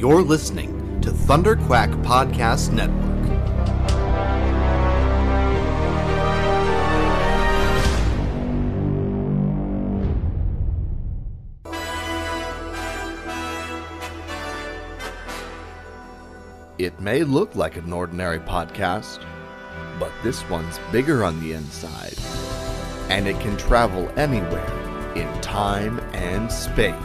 You're listening to Thunderquack Podcast Network. It may look like an ordinary podcast, but this one's bigger on the inside, and it can travel anywhere in time and space.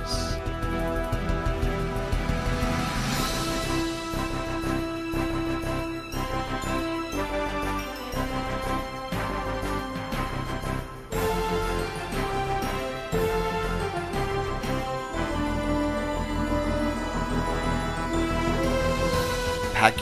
Pack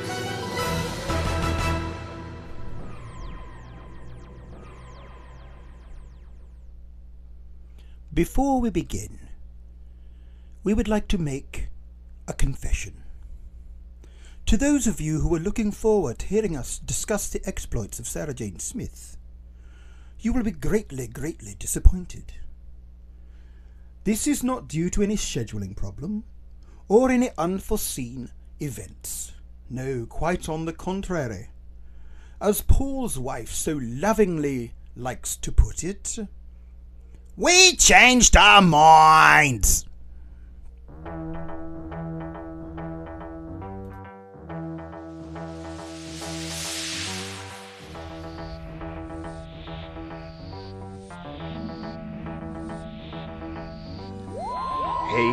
Before we begin, we would like to make a confession. To those of you who were looking forward to hearing us discuss the exploits of Sarah Jane Smith, you will be greatly, greatly disappointed. This is not due to any scheduling problem or any unforeseen events. No, quite on the contrary. As Paul's wife so lovingly likes to put it, we changed our minds! Hey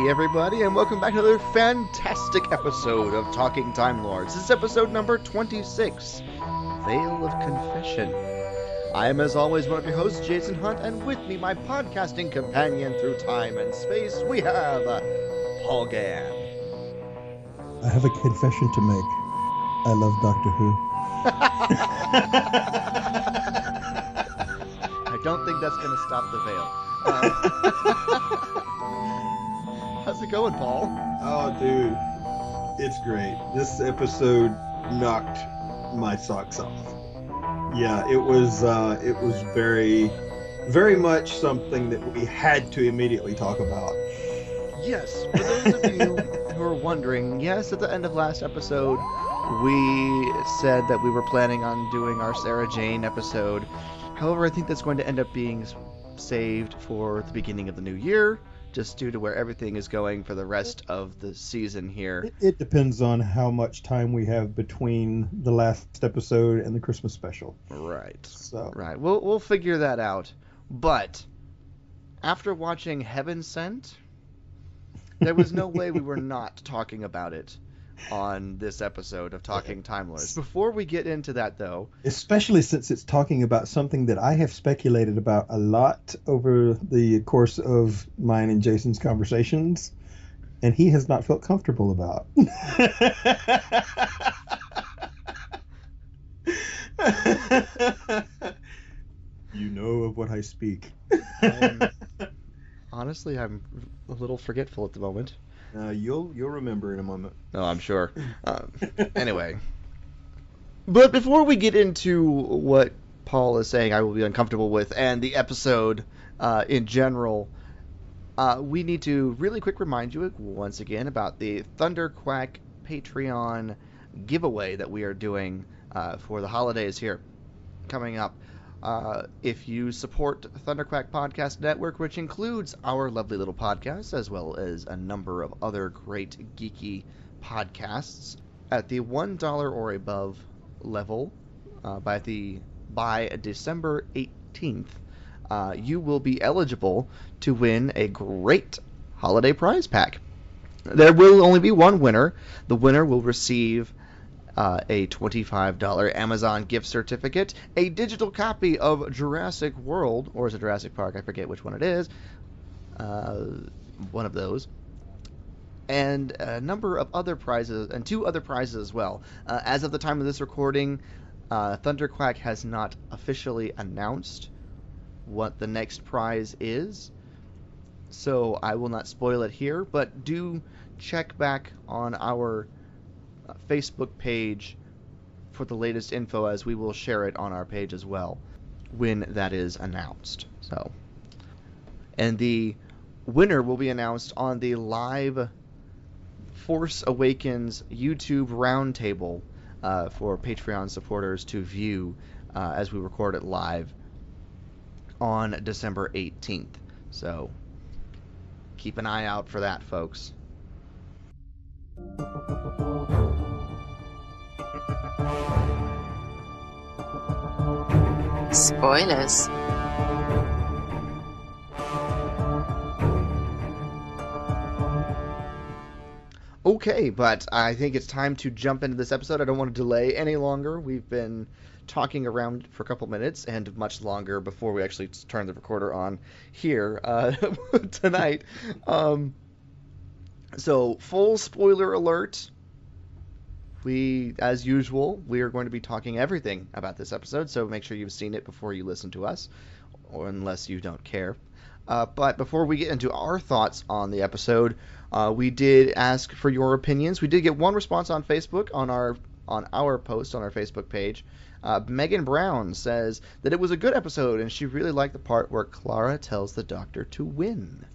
everybody, and welcome back to another fantastic episode of Talking Time Lords. This is episode number 26, Veil of Confession. I am, as always, one of your hosts, Jason Hunt, and with me, my podcasting companion through time and space, we have Paul Gann. I have a confession to make. I love Doctor Who. I don't think that's going to stop the veil. How's it going, Paul? Oh, dude. It's great. This episode knocked my socks off. Yeah, it was very, very much something that we had to immediately talk about. Yes, for those of you who are wondering, yes, at the end of last episode, we said that we were planning on doing our Sarah Jane episode. However, I think that's going to end up being saved for the beginning of the new year, just due to where everything is going for the rest of the season here. It depends on how much time we have between the last episode and the Christmas special. Right. So. Right. We'll figure that out. But after watching Heaven Sent, there was no way we were not talking about it on this episode of Talking Time Lords. Before we get into that, though, especially since it's talking about something that I have speculated about a lot over the course of mine and Jason's conversations, and he has not felt comfortable about. You know of what I speak. Honestly, I'm a little forgetful at the moment. You'll remember in a moment. Oh, I'm sure. Anyway. But before we get into what Paul is saying I will be uncomfortable with, and the episode in general, we need to really quick remind you once again about the Thunderquack Patreon giveaway that we are doing for the holidays here coming up. If you support Thunderquack Podcast Network, which includes our lovely little podcast, as well as a number of other great geeky podcasts, at the $1 or above level, by December 18th, you will be eligible to win a great holiday prize pack. There will only be one winner. The winner will receive a $25 Amazon gift certificate, a digital copy of Jurassic World, or is it Jurassic Park? I forget which one it is. One of those. And a number of other prizes, and two other prizes as well. As of the time of this recording, Thunderquack has not officially announced what the next prize is. So I will not spoil it here, but do check back on our Facebook page for the latest info, as we will share it on our page as well when that is announced. So, and the winner will be announced on the live Force Awakens YouTube roundtable for Patreon supporters to view as we record it live on December 18th. So keep an eye out for that, folks. Spoilers. Okay, but I think it's time to jump into this episode. I don't want to delay any longer. We've been talking around for a couple minutes and much longer before we actually turn the recorder on here tonight. So, full spoiler alert. We, as usual, we are going to be talking everything about this episode, so make sure you've seen it before you listen to us, or unless you don't care. But before we get into our thoughts on the episode, we did ask for your opinions. We did get one response on Facebook on our post on our Facebook page. Megan Brown says that it was a good episode, and she really liked the part where Clara tells the Doctor to win.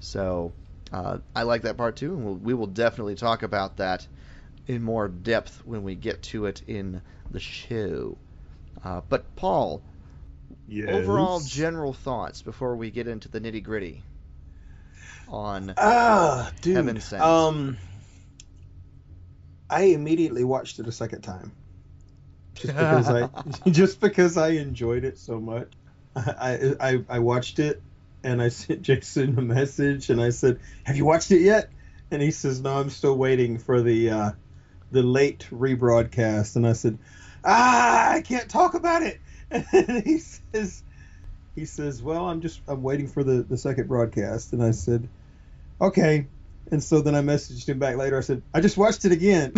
So I like that part too, and we will definitely talk about that in more depth when we get to it in the show. But Paul, yes. Overall general thoughts before we get into the nitty gritty on Heaven Sent. I immediately watched it a second time just because I enjoyed it so much. I watched it and I sent Jason a message and I said, "Have you watched it yet?" And he says, "No, I'm still waiting for the late rebroadcast." And I said, I can't talk about it. And he says, "Well, I'm waiting for the second broadcast." And I said, "Okay." And so then I messaged him back later. I said, "I just watched it again."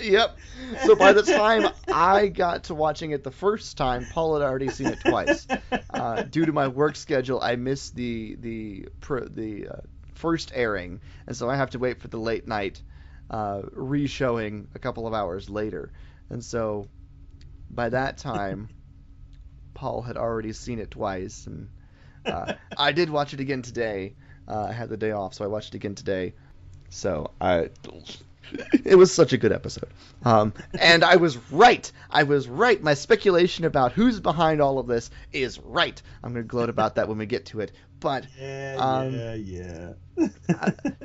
Yep. So by the time I got to watching it the first time, Paul had already seen it twice. Due to my work schedule, I missed the first airing, and so I have to wait for the late night re-showing a couple of hours later. And so by that time, Paul had already seen it twice, and I did watch it again today. I had the day off, so I watched it again today. So it was such a good episode. And I was right. My speculation about who's behind all of this is right. I'm going to gloat about that when we get to it. But to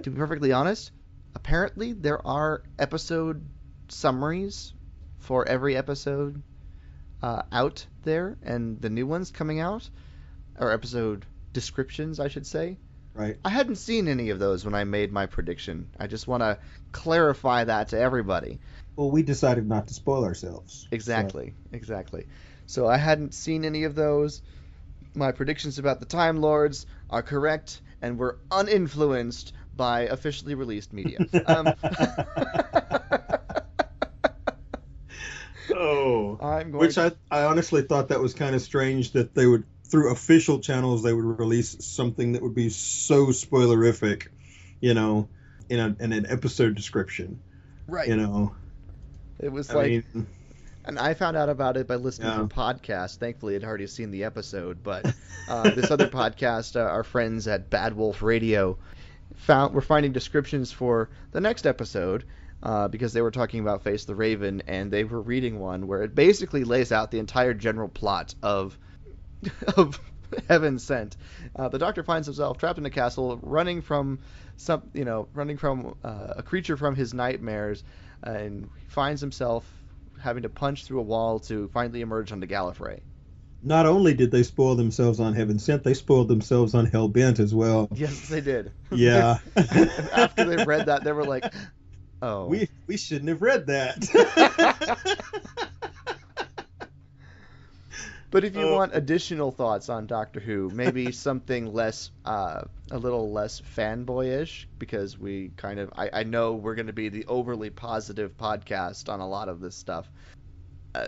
be perfectly honest, apparently there are episode summaries for every episode out there, and the new ones coming out, or episode descriptions, I should say. Right. I hadn't seen any of those when I made my prediction. I just want to clarify that to everybody. Well, we decided not to spoil ourselves. Exactly. So I hadn't seen any of those. My predictions about the Time Lords are correct and were uninfluenced by officially released media. I honestly thought that was kind of strange that they would, through official channels, they would release something that would be so spoilerific, in an episode description. Right. It was and I found out about it by listening to a podcast. Thankfully, I'd already seen the episode, but this other podcast, our friends at Bad Wolf Radio, we're finding descriptions for the next episode because they were talking about Face the Raven, and they were reading one where it basically lays out the entire general plot of Heaven Sent. The Doctor finds himself trapped in a castle, running from a creature from his nightmares, and finds himself having to punch through a wall to finally emerge onto Gallifrey. Not only did they spoil themselves on Heaven Sent, they spoiled themselves on Hellbent as well. Yes, they did. Yeah. After they read that, they were like, "Oh, we shouldn't have read that." But if you want additional thoughts on Doctor Who, maybe something less, a little less fanboyish, because we kind of, I know we're going to be the overly positive podcast on a lot of this stuff.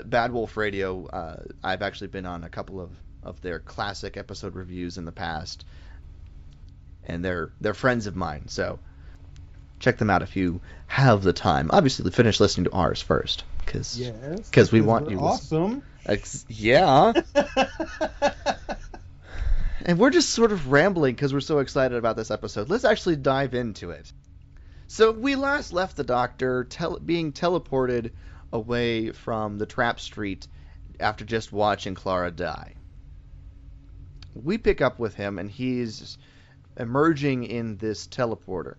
Bad Wolf Radio, I've actually been on a couple of of their classic episode reviews in the past, and they're friends of mine, so check them out if you have the time. Obviously, finish listening to ours first, because we want you. Awesome. Yeah. And we're just sort of rambling because we're so excited about this episode. Let's actually dive into it. So we last left the Doctor being teleported away from the Trap Street after just watching Clara die. We pick up with him, and he's emerging in this teleporter.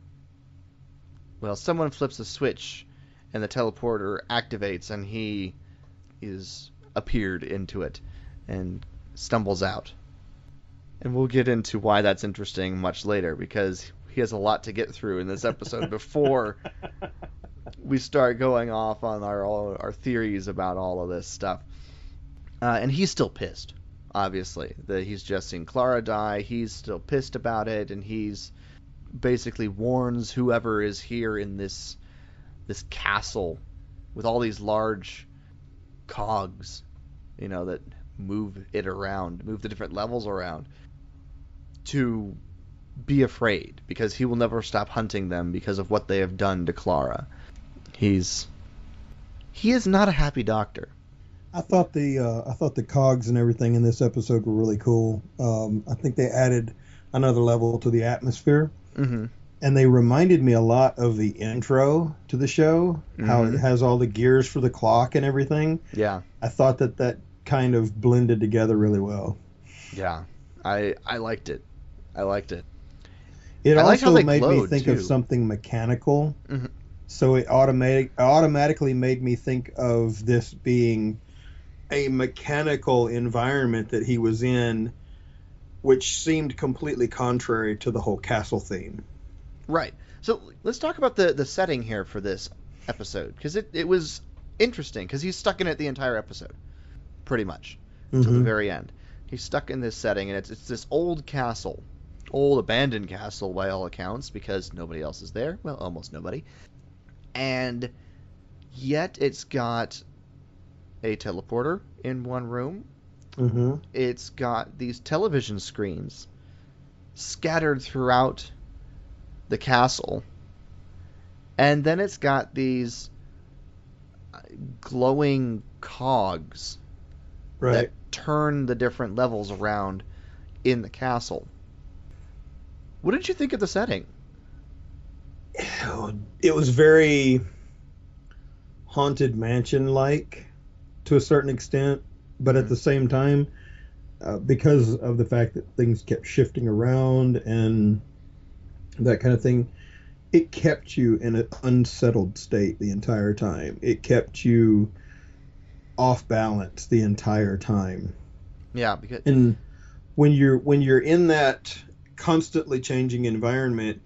Well, someone flips a switch, and the teleporter activates, and he is appeared into it and stumbles out. And we'll get into why that's interesting much later, because he has a lot to get through in this episode before we start going off on our theories about all of this stuff. And he's still pissed, obviously, that he's just seen Clara die. He's still pissed about it, and he's basically warns whoever is here in this castle with all these large cogs, you know, that move it around, move the different levels around, to be afraid, because he will never stop hunting them because of what they have done to Clara. He is not a happy doctor. I thought the cogs and everything in this episode were really cool. I think they added another level to the atmosphere. Mm-hmm. And they reminded me a lot of the intro to the show, mm-hmm. how it has all the gears for the clock and everything. Yeah. I thought that kind of blended together really well. Yeah. I liked it. It also made me think of something mechanical. Mm-hmm. So it automatically made me think of this being a mechanical environment that he was in, which seemed completely contrary to the whole castle theme. Right. So let's talk about the setting here for this episode, because it was interesting, because he's stuck in it the entire episode, pretty much, until mm-hmm. the very end. He's stuck in this setting, and it's this old castle, old abandoned castle by all accounts, because nobody else is there. Well, almost nobody. And yet it's got a teleporter in one room. Mm-hmm. It's got these television screens scattered throughout the castle, and then it's got these glowing cogs right. that turn the different levels around in the castle. What did you think of the setting? It was very Haunted Mansion-like to a certain extent. But at the same time, because of the fact that things kept shifting around and that kind of thing, it kept you in an unsettled state the entire time. It kept you off balance the entire time. Yeah, because and when you're in that constantly changing environment,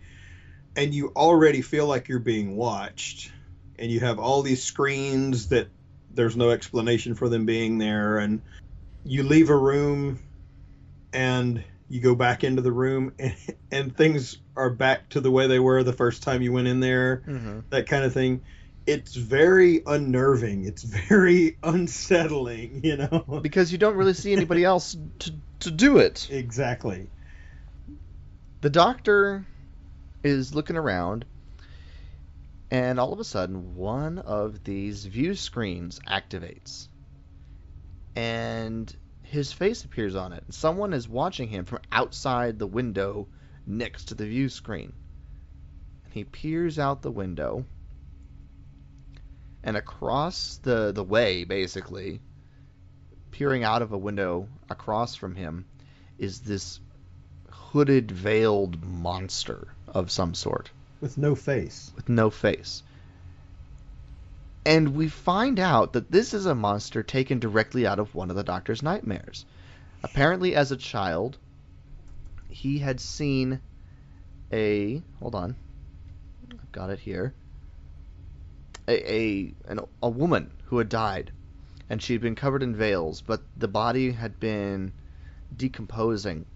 and you already feel like you're being watched, and you have all these screens that there's no explanation for them being there, and you leave a room and you go back into the room and things are back to the way they were the first time you went in there, mm-hmm. that kind of thing. It's very unnerving. It's very unsettling, you know? Because you don't really see anybody else to do it. Exactly. The Doctor is looking around, and all of a sudden, one of these view screens activates, and his face appears on it. Someone is watching him from outside the window next to the view screen. And he peers out the window, and across the way, basically, peering out of a window across from him, is this hooded, veiled monster of some sort. With no face. With no face. And we find out that this is a monster taken directly out of one of the Doctor's nightmares. Apparently, as a child, he had seen a... Hold on. I've got it here. A woman who had died, and she'd been covered in veils, but the body had been decomposing,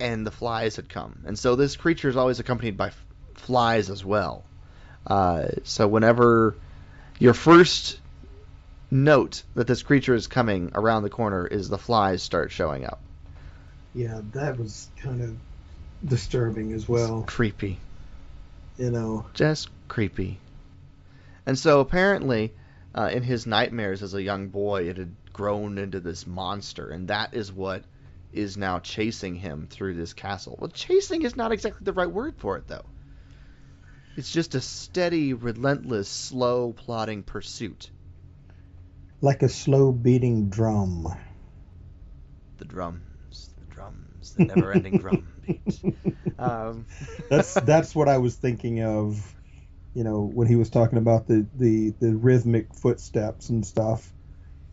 and the flies had come. And so this creature is always accompanied by flies as well, so whenever your first note that this creature is coming around the corner is the flies start showing up. Yeah, that was kind of disturbing as well. It's creepy. You know. Just creepy. And so apparently, in his nightmares as a young boy, it had grown into this monster, and that is what is now chasing him through this castle. Well, chasing is not exactly the right word for it, though. It's just a steady, relentless, slow, plodding pursuit. Like a slow-beating drum. The drums, the drums, the never-ending drum beat. That's what I was thinking of, you know, when he was talking about the rhythmic footsteps and stuff.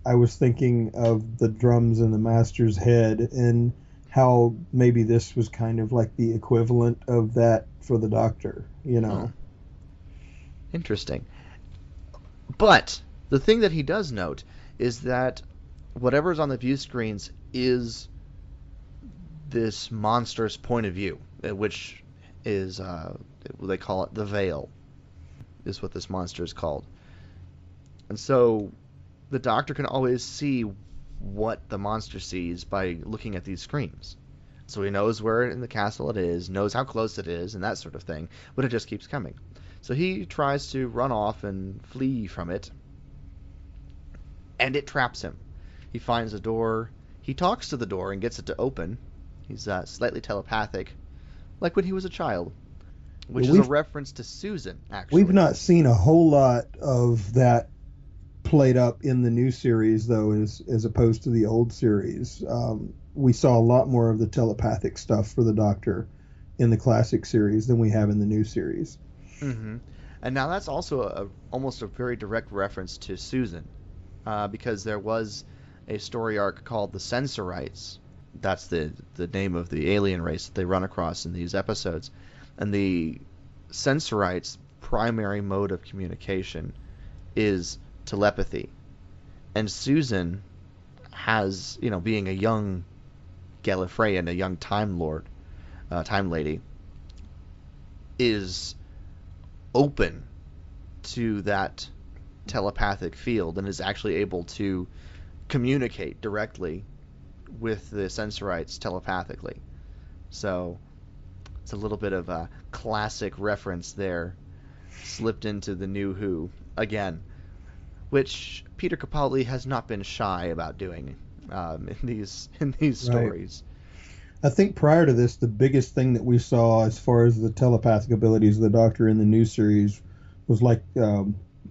I was thinking of the drums in the Master's head and how maybe this was kind of like the equivalent of that for the Doctor, you know. Oh. Interesting. But the thing that he does note is that whatever's on the view screens is this monstrous point of view, which is, they call it the veil, is what this monster is called. And so the Doctor can always see what the monster sees by looking at these screens. So he knows where in the castle it is, knows how close it is, and that sort of thing, but it just keeps coming. So he tries to run off and flee from it, and it traps him. He finds a door. He talks to the door and gets it to open. He's slightly telepathic, like when he was a child, which is a reference to Susan, actually. We've not seen a whole lot of that played up in the new series, though, as opposed to the old series. We saw a lot more of the telepathic stuff for the Doctor in the classic series than we have in the new series. Mm-hmm. And now that's also almost a very direct reference to Susan, because there was a story arc called the Sensorites. That's the name of the alien race that they run across in these episodes. And the Sensorites' primary mode of communication is telepathy. And Susan has, you know, being a young Gallifrey and a young Time Lord, Time Lady, is open to that telepathic field and is actually able to communicate directly with the Sensorites telepathically. So it's a little bit of a classic reference there, slipped into the new Who again, which Peter Capaldi has not been shy about doing in these right. stories. I think prior to this, the biggest thing that we saw as far as the telepathic abilities of the Doctor in the new series was like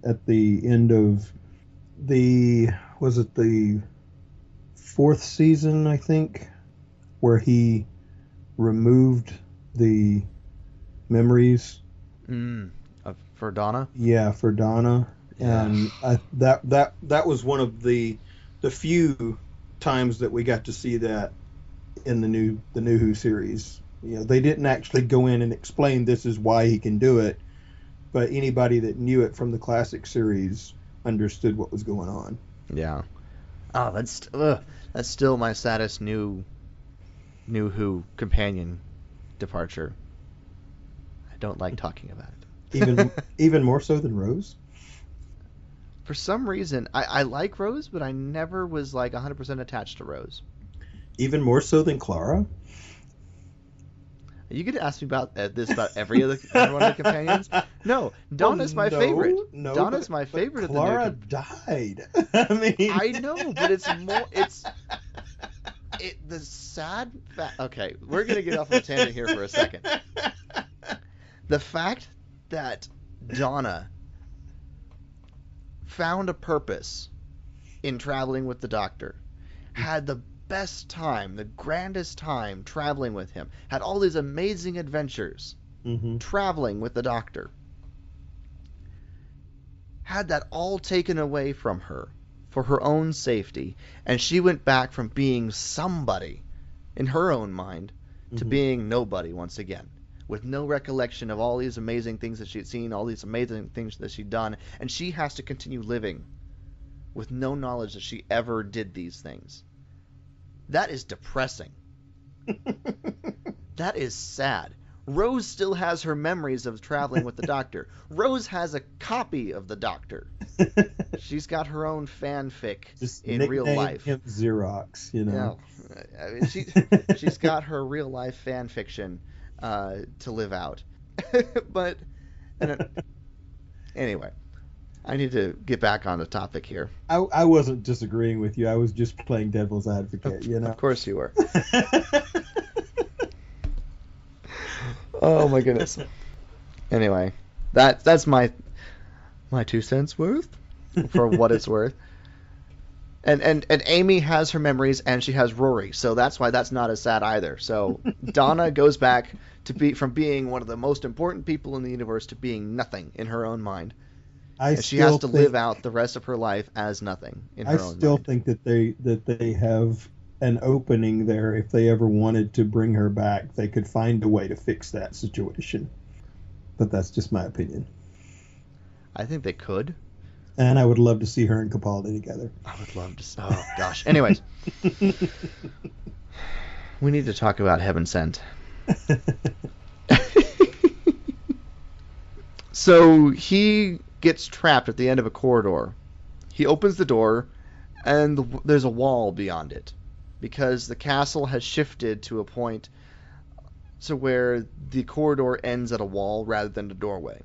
at the end of the fourth season, I think, where he removed the memories for Donna. Yeah, for Donna. And that was one of the few times that we got to see that in the new Who series. You know, they didn't actually go in and explain this is why he can do it, but anybody that knew it from the classic series understood what was going on. Yeah. Oh, that's still my saddest new Who companion departure. I don't like talking about it. Even more so than Rose. For some reason, I like Rose, but I never was like 100% attached to Rose. Even more so than Clara? You could ask me about this about every other one of the companions. No, Donna's my favorite. No, Donna's my favorite. But Clara of died. I mean, I know, but it's more. The sad fact. Okay, we're gonna get off on a tangent here for a second. The fact that Donna found a purpose in traveling with the Doctor, had the best time, the grandest time traveling with him, had all these amazing adventures traveling with the Doctor, had that all taken away from her for her own safety, and she went back from being somebody in her own mind to being nobody once again, with no recollection of all these amazing things that she'd seen, all these amazing things that she'd done, and she has to continue living with no knowledge that she ever did these things. That is depressing. That is sad. Rose still has her memories of traveling with the Doctor. Rose has a copy of the Doctor. She's got her own fanfic just in real life. Him Xerox, you know. Yeah. I mean, she's got her real life fan fiction to live out. But anyway, I need to get back on the topic here. I wasn't disagreeing with you. I was just playing devil's advocate, you know. Of course you were. Oh my goodness. Anyway, that's my 2 cents worth, for what it's worth. And Amy has her memories, and she has Rory, so that's why that's not as sad either. So Donna goes back to be from being one of the most important people in the universe to being nothing in her own mind. And she has to live out the rest of her life as nothing in her own mind. I still think that they have an opening there. If they ever wanted to bring her back, they could find a way to fix that situation. But that's just my opinion. I think they could. And I would love to see her and Capaldi together. I would love to. Oh, gosh. Anyways. We need to talk about Heaven Sent. So he gets trapped at the end of a corridor. He opens the door, and there's a wall beyond it, because the castle has shifted to a point to where the corridor ends at a wall rather than a doorway.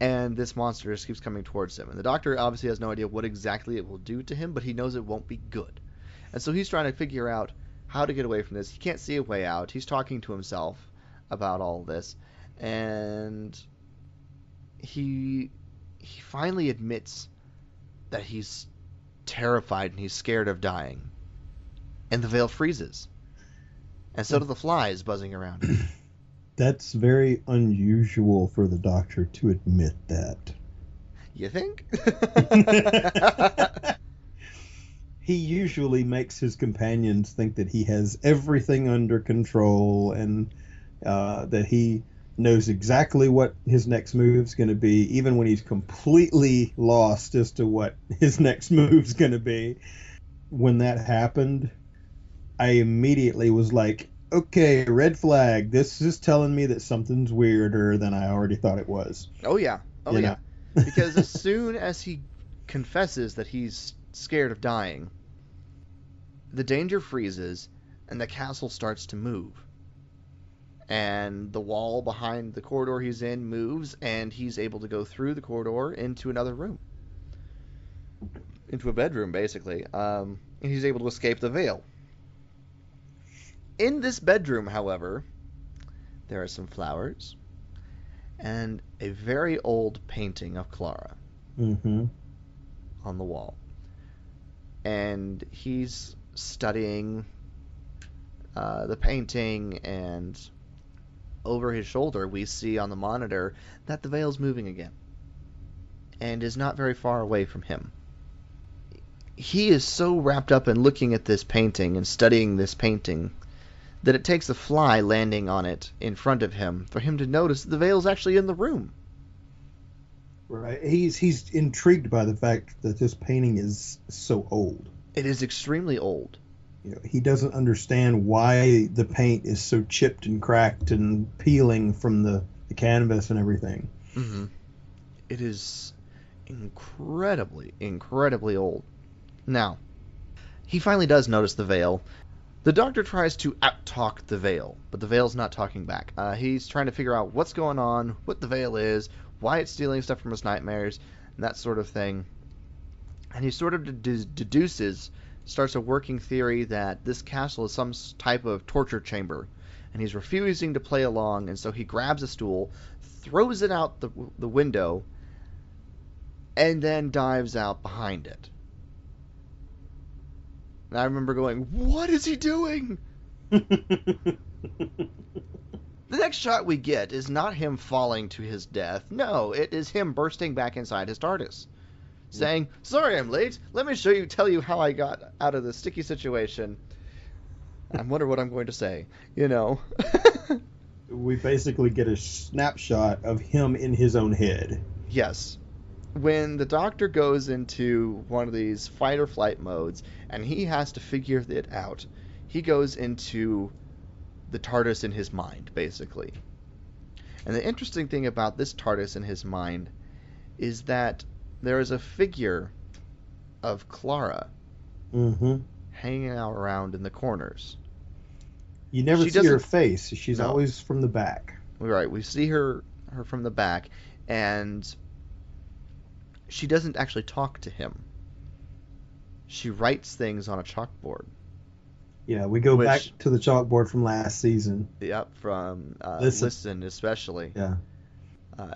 And this monster just keeps coming towards him. And the Doctor obviously has no idea what exactly it will do to him, but he knows it won't be good. And so he's trying to figure out how to get away from this. He can't see a way out. He's talking to himself about all this. And he finally admits that he's terrified and he's scared of dying. And the veil freezes. And so do the flies buzzing around him. That's very unusual for the Doctor to admit that. You think? He usually makes his companions think that he has everything under control and that he knows exactly what his next move's going to be, even when he's completely lost as to what his next move's going to be. When that happened, I immediately was like, okay, red flag. This is telling me that something's weirder than I already thought it was. Oh, yeah. Oh, yeah. Because as soon as he confesses that he's scared of dying, the danger freezes and the castle starts to move. And the wall behind the corridor he's in moves, and he's able to go through the corridor into another room. Into a bedroom, basically. And he's able to escape the veil. In this bedroom, however, there are some flowers and a very old painting of Clara on the wall. And he's studying the painting, and over his shoulder we see on the monitor that the veil's moving again and is not very far away from him. He is so wrapped up in looking at this painting and studying this painting that it takes a fly landing on it in front of him for him to notice the veil's actually in the room. Right. He's intrigued by the fact that this painting is so old. It is extremely old. You know, he doesn't understand why the paint is so chipped and cracked and peeling from the canvas and everything. Mm-hmm. It is incredibly, incredibly old. Now, he finally does notice the veil. The Doctor tries to out-talk the veil, but the veil's not talking back. He's trying to figure out what's going on, what the veil is, why it's stealing stuff from his nightmares, and that sort of thing. And he sort of starts a working theory that this castle is some type of torture chamber, and he's refusing to play along, and so he grabs a stool, throws it out the window, and then dives out behind it. And I remember going, what is he doing? The next shot we get is not him falling to his death. No, it is him bursting back inside his TARDIS, saying, sorry I'm late. Let me tell you how I got out of this sticky situation. I wonder what I'm going to say, you know. We basically get a snapshot of him in his own head. Yes. When the Doctor goes into one of these fight or flight modes and he has to figure it out, he goes into the TARDIS in his mind, basically. And the interesting thing about this TARDIS in his mind is that there is a figure of Clara hanging out around in the corners. You never see her face. She's always from the back. Right. We see her from the back, and she doesn't actually talk to him. She writes things on a chalkboard. Yeah, we go back to the chalkboard from last season. Yep, from Listen especially. Yeah.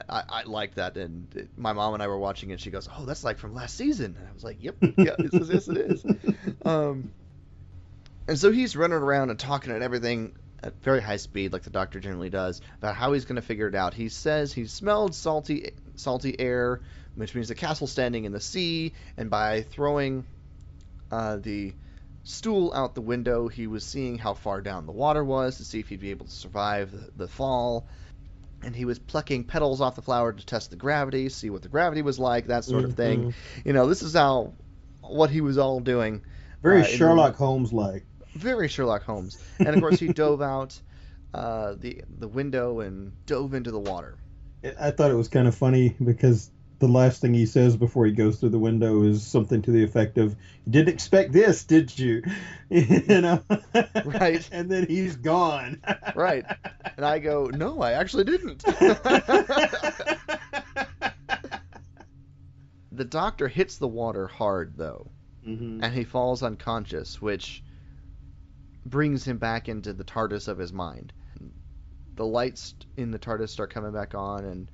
I like that, and my mom and I were watching it. She goes, "Oh, that's like from last season." And I was like, "Yep, yeah, yes, it is." And so he's running around and talking at everything at very high speed, like the Doctor generally does, about how he's going to figure it out. He says he smelled salty air, which means the castle standing in the sea, and by throwing the stool out the window, he was seeing how far down the water was to see if he'd be able to survive the fall. And he was plucking petals off the flower to test the gravity, see what the gravity was like, that sort of thing. You know, this is what he was all doing. Very Sherlock Holmes-like. Very Sherlock Holmes. And, of course, he dove out the window and dove into the water. I thought it was kind of funny because the last thing he says before he goes through the window is something to the effect of, "You didn't expect this, did you?" You know? Right. And then he's gone. Right. And I go, "No, I actually didn't." The Doctor hits the water hard, though. And he falls unconscious, which brings him back into the TARDIS of his mind. The lights in the TARDIS start coming back on, and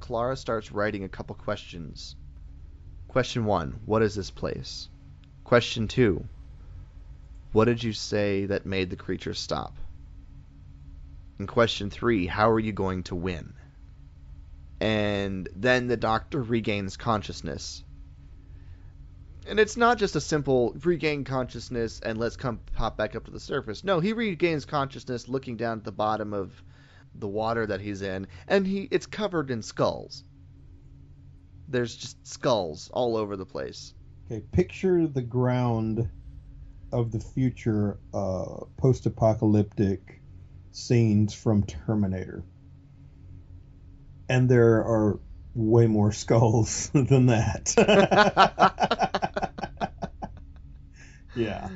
Clara starts writing a couple questions. Question 1, what is this place? Question 2, what did you say that made the creature stop? And question 3, how are you going to win? And then the Doctor regains consciousness. And it's not just a simple regain consciousness and let's come pop back up to the surface. No, he regains consciousness looking down at the bottom of the water that he's in, and it's covered in skulls. There's just skulls all over the place. Okay, picture the ground of the future post-apocalyptic scenes from Terminator. And there are way more skulls than that. Yeah.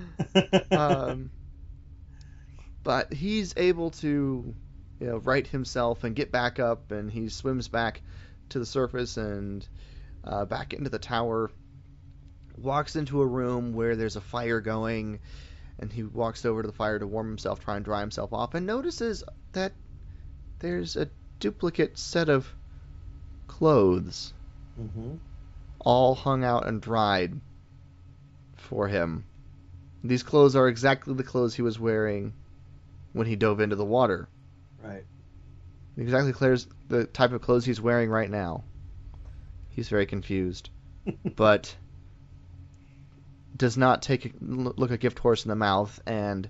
But he's able to, right himself and get back up, and he swims back to the surface and back into the tower, walks into a room where there's a fire going, and he walks over to the fire to warm himself, try and dry himself off, and notices that there's a duplicate set of clothes all hung out and dried for him. These clothes are exactly the clothes he was wearing when he dove into the water. Right. Exactly the type of clothes he's wearing right now. He's very confused, but does not look a gift horse in the mouth and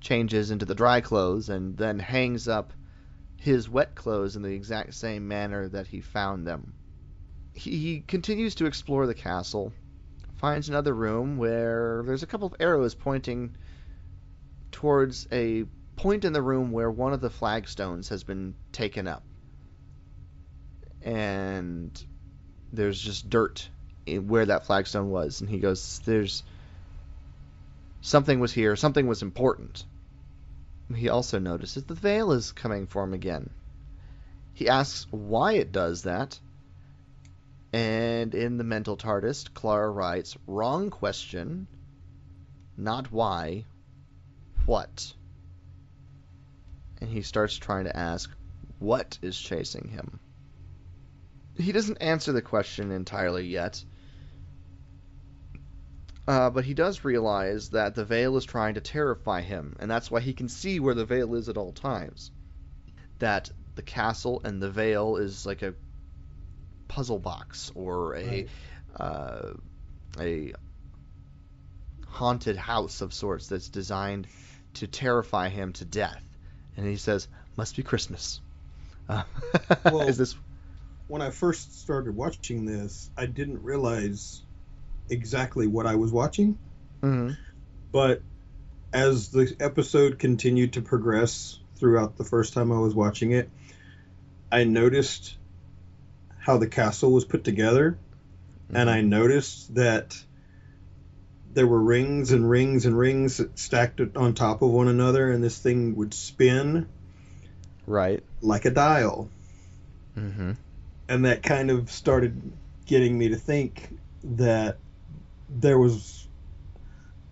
changes into the dry clothes and then hangs up his wet clothes in the exact same manner that he found them. He continues to explore the castle, finds another room where there's a couple of arrows pointing towards a point in the room where one of the flagstones has been taken up. And there's just dirt where that flagstone was. And he goes, "There's something was here, something was important." He also notices the veil is coming for him again. He asks why it does that. And in the mental TARDIS, Clara writes, "Wrong question. Not why. What?" And he starts trying to ask, what is chasing him? He doesn't answer the question entirely yet. But he does realize that the veil is trying to terrify him, and that's why he can see where the veil is at all times. That the castle and the veil is like a puzzle box or a haunted house of sorts that's designed to terrify him to death. And he says, "Must be Christmas." Well, is this... When I first started watching this, I didn't realize exactly what I was watching, but as the episode continued to progress throughout the first time I was watching it, I noticed how the castle was put together, and I noticed that there were rings and rings and rings stacked on top of one another, and this thing would spin right like a dial. Mm-hmm. And that kind of started getting me to think that there was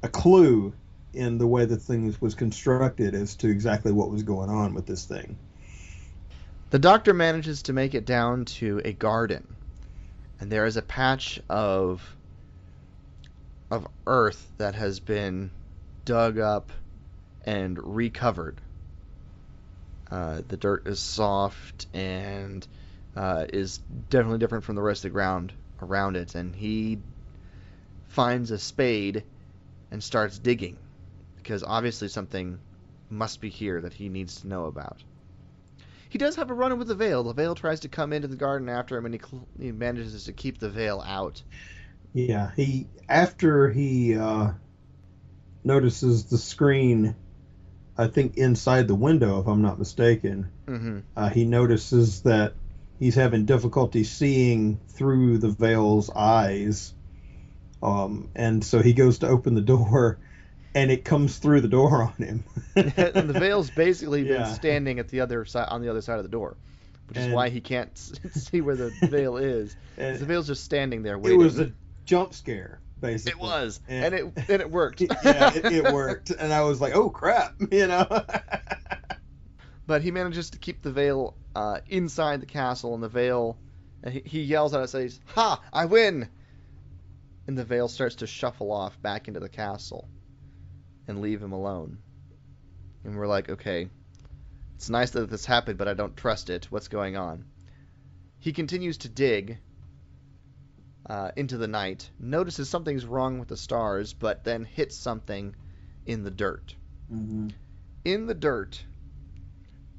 a clue in the way the thing was constructed as to exactly what was going on with this thing. The Doctor manages to make it down to a garden, and there is a patch of earth that has been dug up and recovered. The dirt is soft and is definitely different from the rest of the ground around it, and he finds a spade and starts digging, because obviously something must be here that he needs to know about. He does have a run-in with the Veil. The Veil tries to come into the garden after him, and he manages to keep the Veil out. Yeah, after he notices the screen, I think inside the window, if I'm not mistaken, mm-hmm. He notices that he's having difficulty seeing through the Veil's eyes, and so he goes to open the door, and it comes through the door on him. And the Veil's basically been standing at the other side, on the other side of the door, which is why he can't see where the Veil is. The Veil's just standing there waiting. It was a jump scare, basically. It was, and it worked. Yeah, it worked, and I was like, oh crap, you know. But he manages to keep the Veil inside the castle, and the Veil, he yells out and says, "Ha! I win!" And the Veil starts to shuffle off back into the castle and leave him alone. And we're like, okay, it's nice that this happened, but I don't trust it. What's going on? He continues to dig into the night, notices something's wrong with the stars, but then hits something in the dirt. Mm-hmm. In the dirt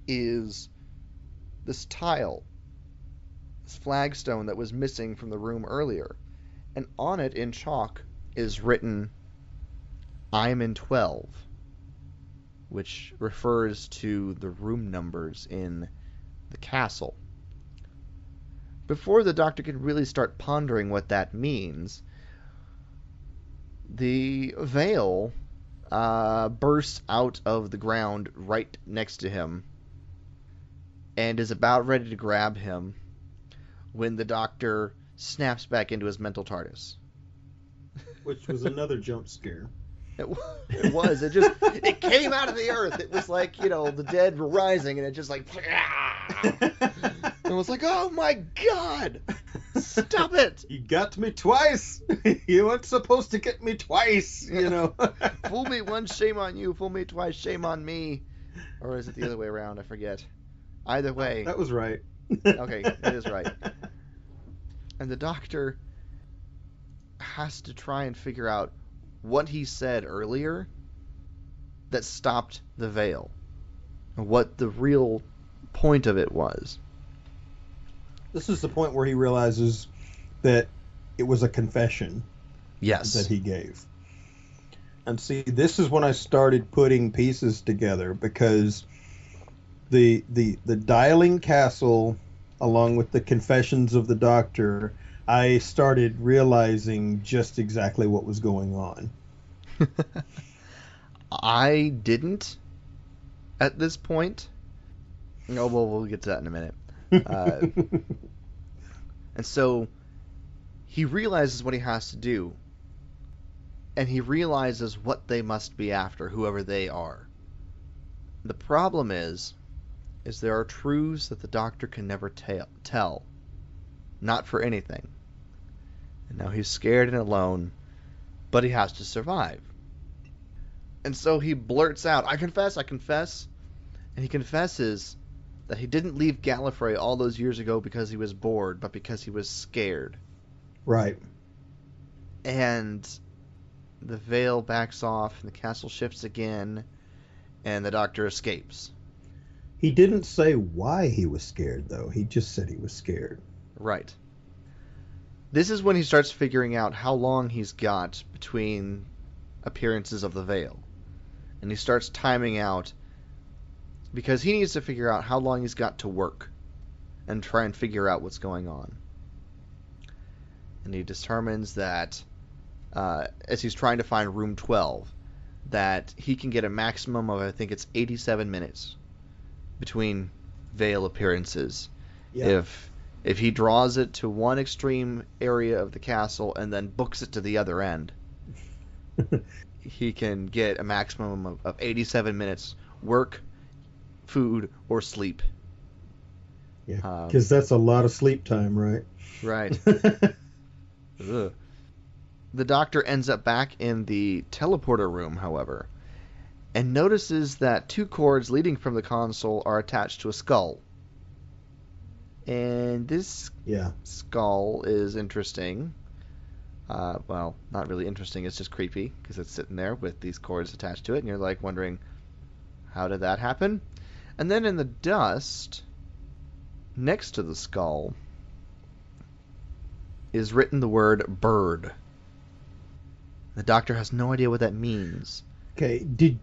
is this tile, this flagstone that was missing from the room earlier. And on it, in chalk, is written, "I'm in 12," which refers to the room numbers in the castle. Before the Doctor can really start pondering what that means, the Veil bursts out of the ground right next to him and is about ready to grab him when the Doctor snaps back into his mental TARDIS. Which was another jump scare. It was. It just it came out of the earth. It was like, you know, the dead were rising, and it just like... I was like, oh my god! Stop it! You got me twice! You weren't supposed to get me twice, you know. Fool me once, shame on you. Fool me twice, shame on me. Or is it the other way around? I forget. Either way. That was right. Okay, it is right. And the Doctor has to try and figure out what he said earlier that stopped the Veil, and what the real point of it was. This is the point where he realizes that it was a confession. Yes. That he gave. And see, this is when I started putting pieces together, because the dialing castle, along with the confessions of the Doctor, I started realizing just exactly what was going on. I didn't at this point. Oh, well, we'll get to that in a minute. And so he realizes what he has to do, and he realizes what they must be after, whoever they are. The problem is there are truths that the Doctor can never tell. Not for anything. And now he's scared and alone, but he has to survive. And so he blurts out, "I confess, I confess." And he confesses that he didn't leave Gallifrey all those years ago because he was bored, but because he was scared. Right. And the Veil backs off, and the castle shifts again, and the Doctor escapes. He didn't say why he was scared, though. He just said he was scared. Right. This is when he starts figuring out how long he's got between appearances of the Veil. and he starts timing out because he needs to figure out how long he's got to work and try and figure out what's going on. And he determines that as he's trying to find room 12, that he can get a maximum of, I think it's 87 minutes between Veil appearances. Yeah. If he draws it to one extreme area of the castle and then books it to the other end, he can get a maximum of 87 minutes work, food, or sleep. Yeah, because that's a lot of sleep time, right? Right. Ugh. The Doctor ends up back in the teleporter room, however, and notices that two cords leading from the console are attached to a skull. And this skull is interesting. Well, not really interesting, it's just creepy, because it's sitting there with these cords attached to it, and you're like wondering, how did that happen? And then in the dust, next to the skull, is written the word bird. The Doctor has no idea what that means. Okay, did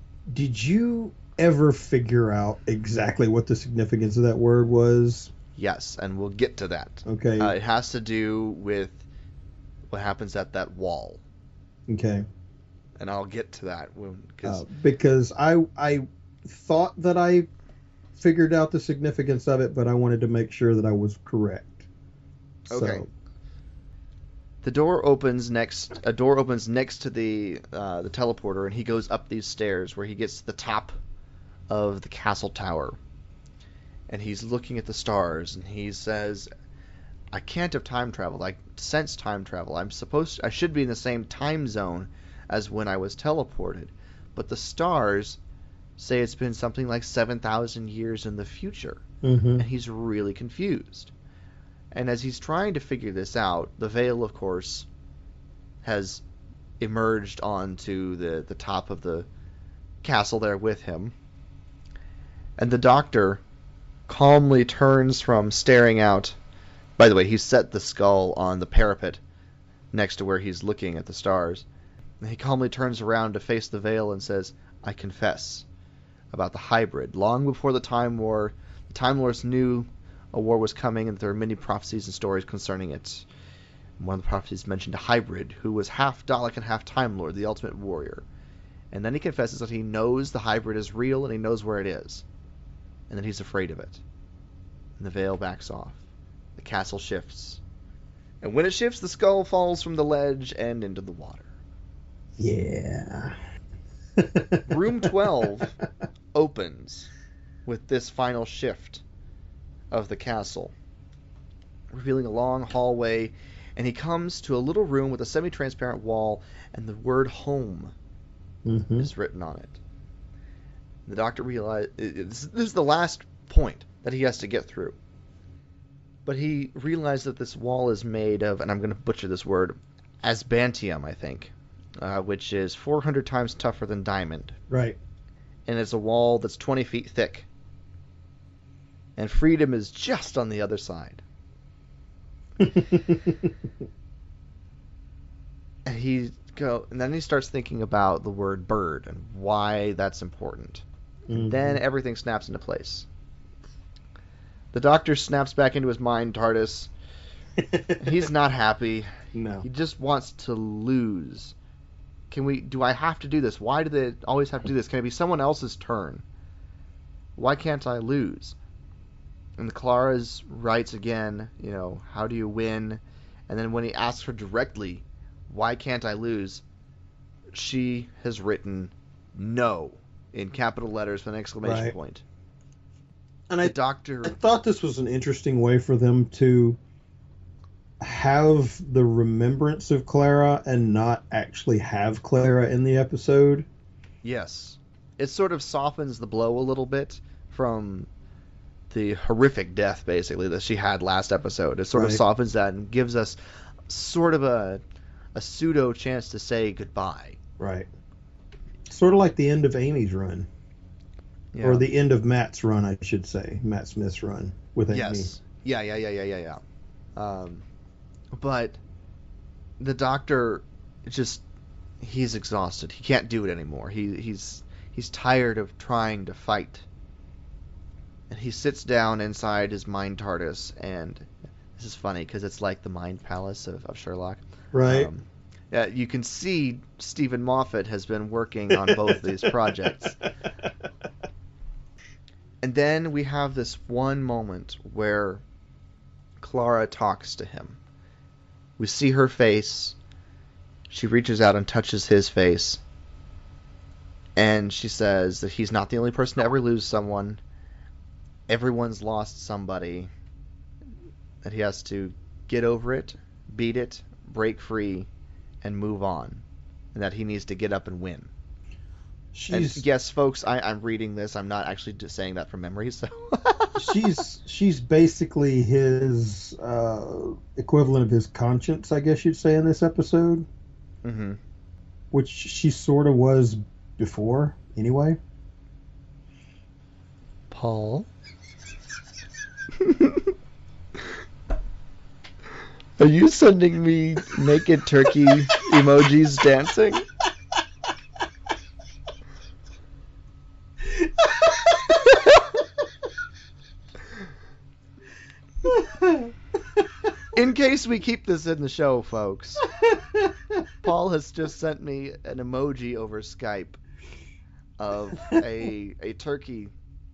you ever figure out exactly what the significance of that word was? Yes, and we'll get to that. Okay. It has to do with what happens at that wall. Okay. And I'll get to that. Because I thought that I figured out the significance of it, but I wanted to make sure that I was correct. Okay. So. A door opens next to the teleporter, and he goes up these stairs where he gets to the top of the castle tower. And he's looking at the stars, and he says, "I can't have time traveled. I sense time travel. I should be in the same time zone as when I was teleported, but the stars say it's been something like 7,000 years in the future." Mm-hmm. And he's really confused. And as he's trying to figure this out, the Veil, of course, has emerged onto the top of the castle there with him. And the Doctor calmly turns from staring out. By the way, he set the skull on the parapet next to where he's looking at the stars. And he calmly turns around to face the Veil and says, "I confess about the hybrid. Long before the Time War, the Time Lords knew a war was coming, and there are many prophecies and stories concerning it. One of the prophecies mentioned a hybrid who was half Dalek and half Time Lord, the ultimate warrior." And then he confesses that he knows the hybrid is real and he knows where it is. And then he's afraid of it. And the Veil backs off. The castle shifts. And when it shifts, the skull falls from the ledge and into the water. Yeah. Room 12 opens with this final shift of the castle, revealing a long hallway, and he comes to a little room with a semi-transparent wall, and the word home is written on it. The Doctor realizes this is the last point that he has to get through, but he realized that this wall is made of, and I'm going to butcher this word, asbantium, I think, which is 400 times tougher than diamond. Right. And it's a wall that's 20 feet thick. And freedom is just on the other side. And then he starts thinking about the word bird and why that's important. Mm-hmm. Then everything snaps into place. The Doctor snaps back into his mind TARDIS. He's not happy. No. He just wants to lose. Do I have to do this? Why do they always have to do this? Can it be someone else's turn? Why can't I lose? And Clara's writes again, how do you win? And then when he asks her directly, why can't I lose? She has written no in capital letters with an exclamation point. And I thought this was an interesting way for them to have the remembrance of Clara and not actually have Clara in the episode. Yes. It sort of softens the blow a little bit from the horrific death, basically, that she had last episode. It sort of softens that and gives us sort of a pseudo chance to say goodbye. Right. Sort of like the end of Amy's run. Yeah. Or the end of Matt's run, I should say. Matt Smith's run with Amy. Yes. Yeah. But the Doctor he's exhausted. He can't do it anymore. He's He's tired of trying to fight. And he sits down inside his mind TARDIS, and this is funny because it's like the mind palace of Sherlock. Right. Yeah, you can see Stephen Moffat has been working on both of these projects. And then we have this one moment where Clara talks to him. We see her face. She reaches out and touches his face. And she says that he's not the only person to ever lose someone. Everyone's lost somebody. That he has to get over it, beat it, break free, and move on. And that he needs to get up and win. She's, and yes, folks, I'm reading this. I'm not actually just saying that from memory. So she's basically his equivalent of his conscience, I guess you'd say, in this episode. Mm-hmm. Which she sort of was before, anyway. Paul? Are you sending me naked turkey emojis dancing? In case we keep this in the show, folks, Paul has just sent me an emoji over Skype of a turkey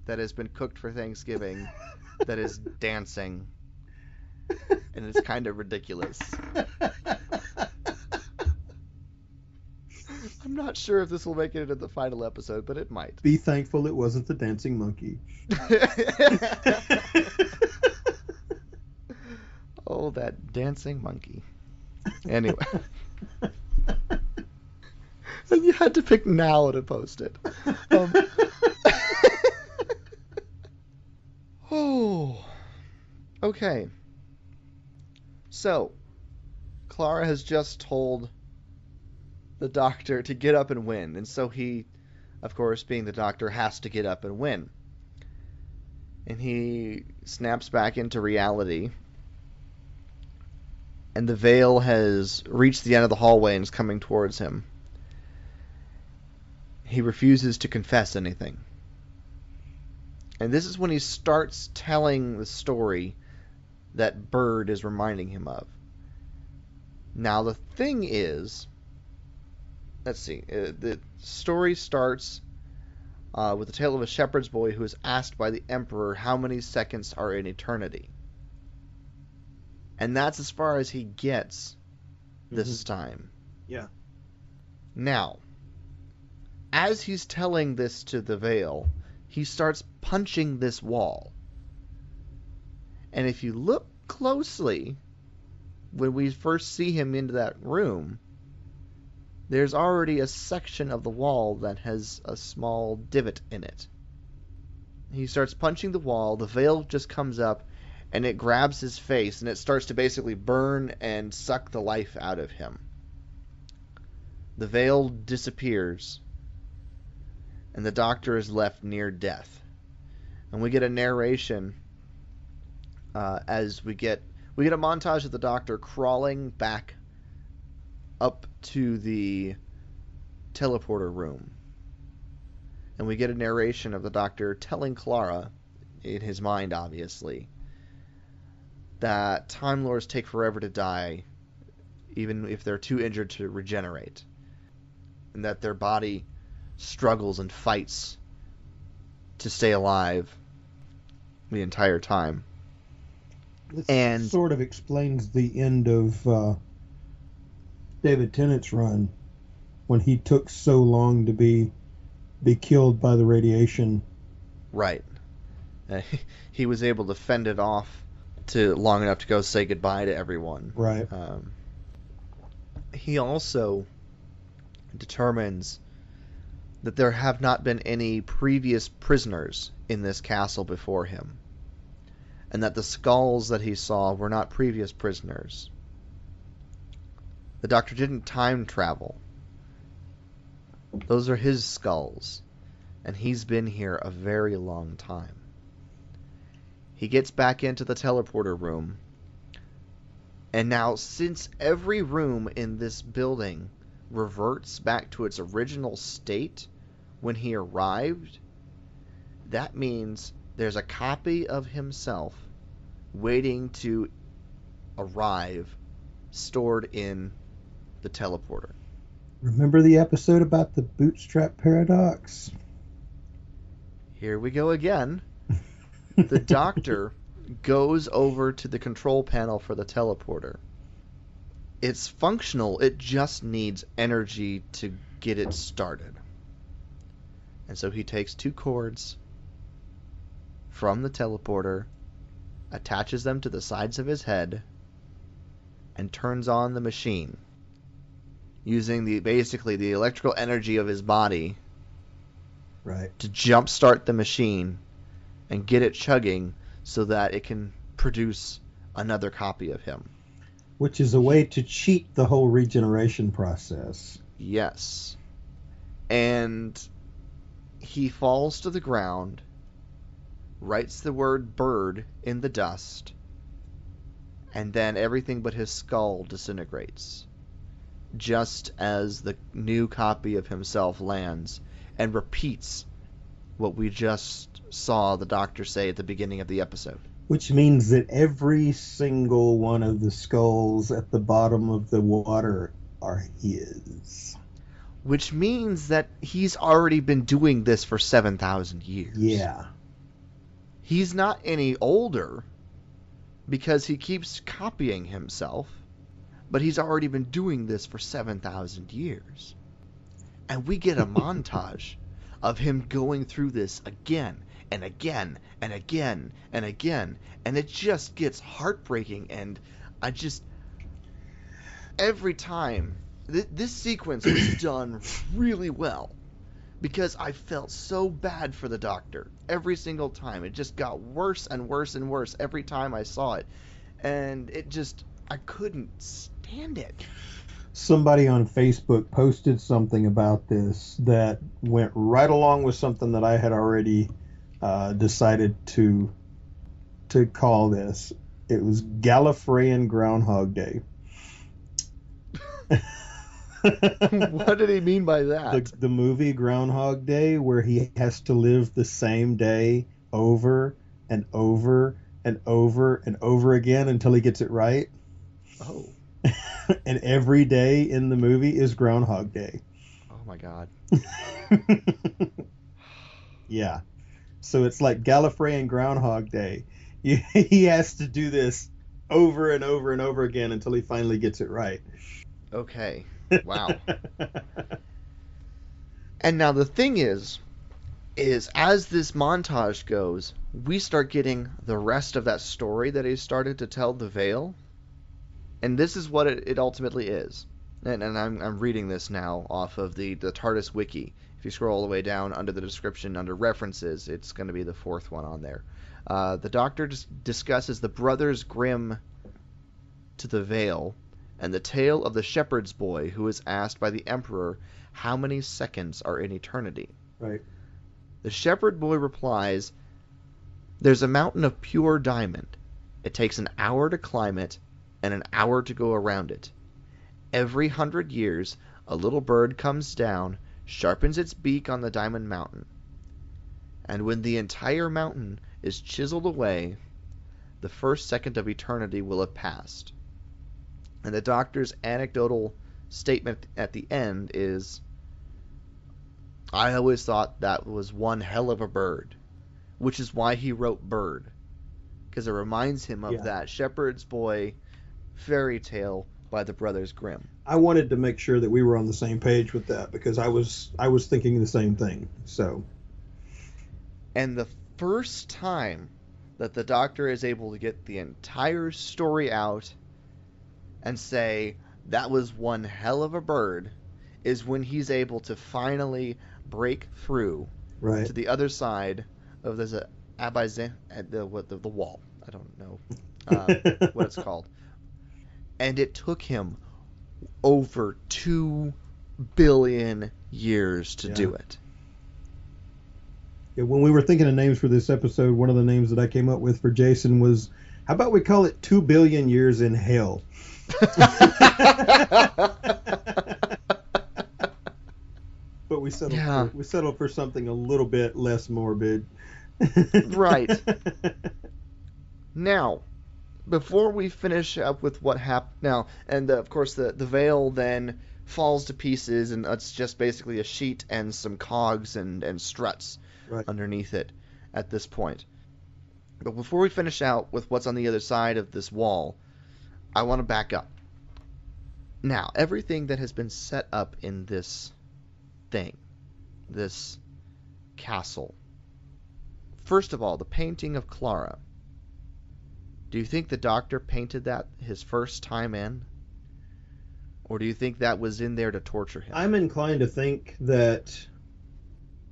that has been cooked for Thanksgiving that is dancing. And it's kind of ridiculous. I'm not sure if this will make it into the final episode, but it might. Be thankful it wasn't the dancing monkey. Oh, that dancing monkey. Anyway. And you had to pick now to post it. Oh. Okay. So, Clara has just told the Doctor to get up and win. And so he, of course, being the Doctor, has to get up and win. And he snaps back into reality. And the veil has reached the end of the hallway and is coming towards him. He refuses to confess anything. And this is when he starts telling the story that Bird is reminding him of. Now the thing is, let's see, the story starts with the tale of a shepherd's boy who is asked by the Emperor how many seconds are in eternity. And that's as far as he gets this time. Yeah. Now, as he's telling this to the veil, he starts punching this wall. And if you look closely, when we first see him into that room, there's already a section of the wall that has a small divot in it. He starts punching the wall, the veil just comes up, and it grabs his face, and it starts to basically burn and suck the life out of him. The veil disappears, and the Doctor is left near death. And we get a narration as we get a montage of the Doctor crawling back up to the teleporter room. And we get a narration of the Doctor telling Clara, in his mind obviously, that Time Lords take forever to die, even if they're too injured to regenerate. And that their body struggles and fights to stay alive the entire time. This and sort of explains the end of David Tennant's run, when he took so long to be killed by the radiation. Right. He was able to fend it off to long enough to go say goodbye to everyone. Right. He also determines that there have not been any previous prisoners in this castle before him. And that the skulls that he saw were not previous prisoners. The Doctor didn't time travel. Those are his skulls. And he's been here a very long time. He gets back into the teleporter room. And now, since every room in this building reverts back to its original state when he arrived, that means there's a copy of himself waiting to arrive, stored in the teleporter. Remember the episode about the bootstrap paradox? Here we go again. The Doctor goes over to the control panel for the teleporter. It's functional, it just needs energy to get it started. And so he takes two cords from the teleporter, attaches them to the sides of his head, and turns on the machine, using basically the electrical energy of his body, right, to jumpstart the machine and get it chugging so that it can produce another copy of him. Which is a way to cheat the whole regeneration process. Yes. And he falls to the ground, writes the word bird in the dust, and then everything but his skull disintegrates, just as the new copy of himself lands, and repeats what we just saw the Doctor say at the beginning of the episode. Which means that every single one of the skulls at the bottom of the water are his. Which means that he's already been doing this for 7,000 years. Yeah. He's not any older, because he keeps copying himself, but he's already been doing this for 7,000 years. And we get a montage of him going through this again and again and again and again. And it just gets heartbreaking. And I just... every time... This sequence was done really well, because I felt so bad for the Doctor every single time. It just got worse and worse and worse every time I saw it. And it just... I couldn't stand it. Somebody on Facebook posted something about this that went right along with something that I had already decided to call this. It was Gallifrey and Groundhog Day. What did he mean by that? The movie Groundhog Day, where he has to live the same day over and over and over and over again until he gets it right. Oh. And every day in the movie is Groundhog Day. Oh my God. Yeah. So it's like Gallifrey and Groundhog Day. He has to do this over and over and over again until he finally gets it right. Okay. Wow. And now the thing is as this montage goes, we start getting the rest of that story that he started to tell the Veil. And this is what it ultimately is. And I'm reading this now off of the TARDIS Wiki. If you scroll all the way down under the description, under references, it's going to be the fourth one on there. The Doctor discusses the Brothers Grimm to the Veil, and the tale of the shepherd's boy who is asked by the Emperor how many seconds are in eternity. Right. The shepherd boy replies, "There's a mountain of pure diamond. It takes an hour to climb it, and an hour to go around it. Every 100 years, a little bird comes down, sharpens its beak on the diamond mountain. And when the entire mountain is chiseled away, the first second of eternity will have passed." And the Doctor's anecdotal statement at the end is, "I always thought that was one hell of a bird," which is why he wrote bird, because it reminds him of that shepherd's boy fairy tale by the Brothers Grimm. I wanted to make sure that we were on the same page with that, because I was thinking the same thing. So, and the first time that the Doctor is able to get the entire story out and say that was one hell of a bird is when he's able to finally break through to the other side of this Abyssin at the wall. I don't know what it's called. And it took him over 2 billion years to do it. Yeah, when we were thinking of names for this episode, one of the names that I came up with for Jason was, how about we call it 2 Billion Years in Hell? but we settled for something a little bit less morbid. Right. Now, before we finish up with what happened now, and of course the veil then falls to pieces, and it's just basically a sheet and some cogs and struts underneath it at this point. But before we finish out with what's on the other side of this wall, I want to back up. Now, everything that has been set up in this thing, this castle. First of all, the painting of Clara. Do you think the Doctor painted that his first time in? Or do you think that was in there to torture him? I'm inclined to think that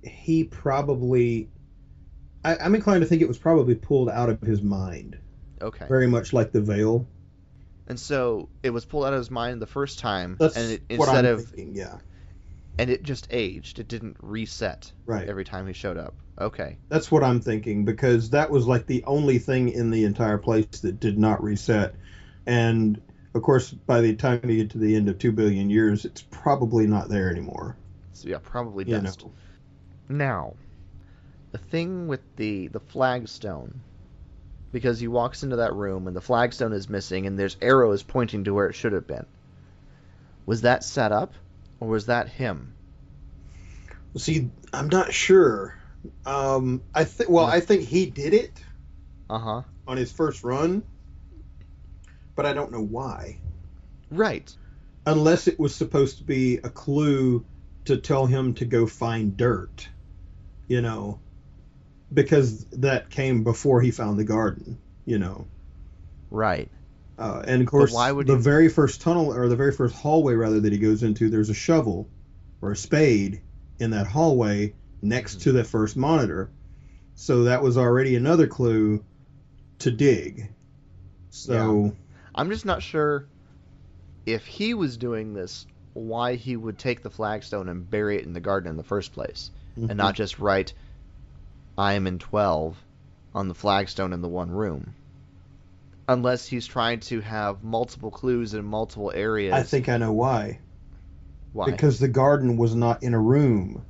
he probably... I'm inclined to think it was probably pulled out of his mind. Okay. Very much like the veil. And so it was pulled out of his mind the first time. That's and it, what instead I'm of, thinking, yeah. And it just aged. It didn't reset every time he showed up. Okay. That's what I'm thinking, because that was like the only thing in the entire place that did not reset. And... of course, by the time you get to the end of 2 billion years, it's probably not there anymore. So yeah, probably dust. You know. Now, the thing with the flagstone, because he walks into that room and the flagstone is missing and there's arrows pointing to where it should have been. Was that set up, or was that him? See, I'm not sure. I think he did it. Uh-huh. On his first run. But I don't know why. Right. Unless it was supposed to be a clue to tell him to go find dirt, you know, because that came before he found the garden, you know. Right. And of course, very first tunnel, or the very first hallway rather, that he goes into, there's a shovel or a spade in that hallway next to the first monitor. So that was already another clue to dig. So... yeah. I'm just not sure if he was doing this, why he would take the flagstone and bury it in the garden in the first place, and not just write "I am in 12" on the flagstone in the one room, unless he's trying to have multiple clues in multiple areas. I think I know why. Why? Because the garden was not in a room,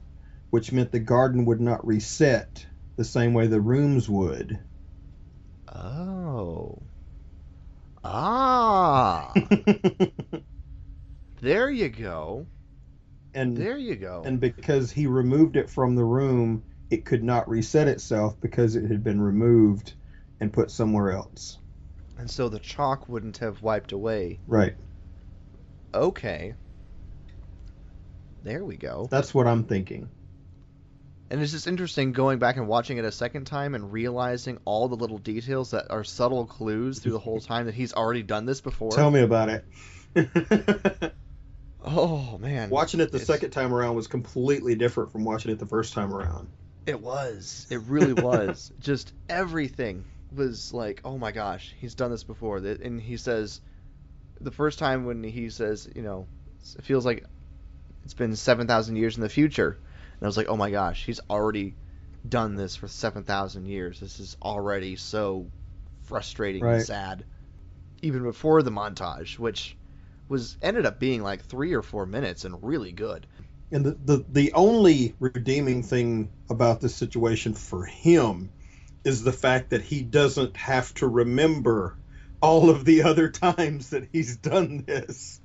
which meant the garden would not reset the same way the rooms would. Oh. Ah, there you go. And there you go. And because he removed it from the room, it could not reset itself because it had been removed and put somewhere else. And so the chalk wouldn't have wiped away. Right. Okay. There we go. That's what I'm thinking. And it's just interesting going back and watching it a second time and realizing all the little details that are subtle clues through the whole time that he's already done this before. Tell me about it. Oh, man. Watching it the second time around was completely different from watching it the first time around. It was. It really was. Just everything was like, oh, my gosh, he's done this before. And he says, the first time when he says, you know, it feels like it's been 7,000 years in the future. And I was like, oh my gosh, he's already done this for 7,000 years. This is already so frustrating and sad. Even before the montage, which ended up being like 3 or 4 minutes and really good. And the only redeeming thing about this situation for him is the fact that he doesn't have to remember all of the other times that he's done this.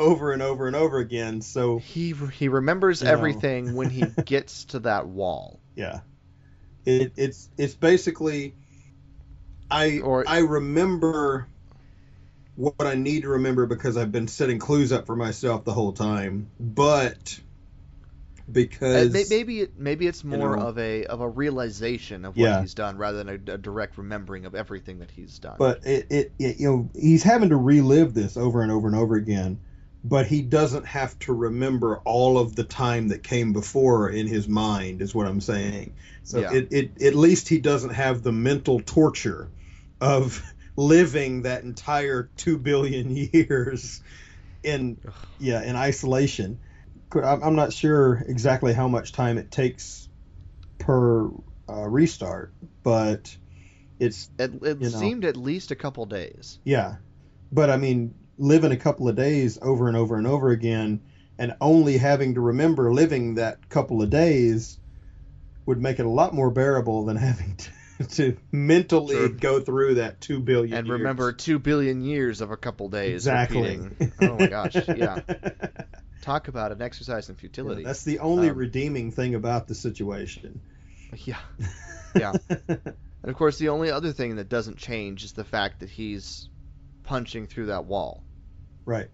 Over and over and over again, so... He remembers everything when he gets to that wall. Yeah. It's basically... I remember what I need to remember because I've been setting clues up for myself the whole time, but because... Maybe it's more of a realization of what he's done rather than a direct remembering of everything that he's done. But he's having to relive this over and over and over again. But he doesn't have to remember all of the time that came before in his mind, is what I'm saying. So at least he doesn't have the mental torture of living that entire 2 billion years in isolation. I'm not sure exactly how much time it takes per restart, but it's... It seemed at least a couple days. Yeah, but I mean... living a couple of days over and over and over again and only having to remember living that couple of days would make it a lot more bearable than having to mentally go through that 2 billion years. And remember 2 billion years of a couple days. Exactly. Repeating. Oh, my gosh. Yeah. Talk about an exercise in futility. Yeah, that's the only redeeming thing about the situation. Yeah. Yeah. And, of course, the only other thing that doesn't change is the fact that he's punching through that wall. Right.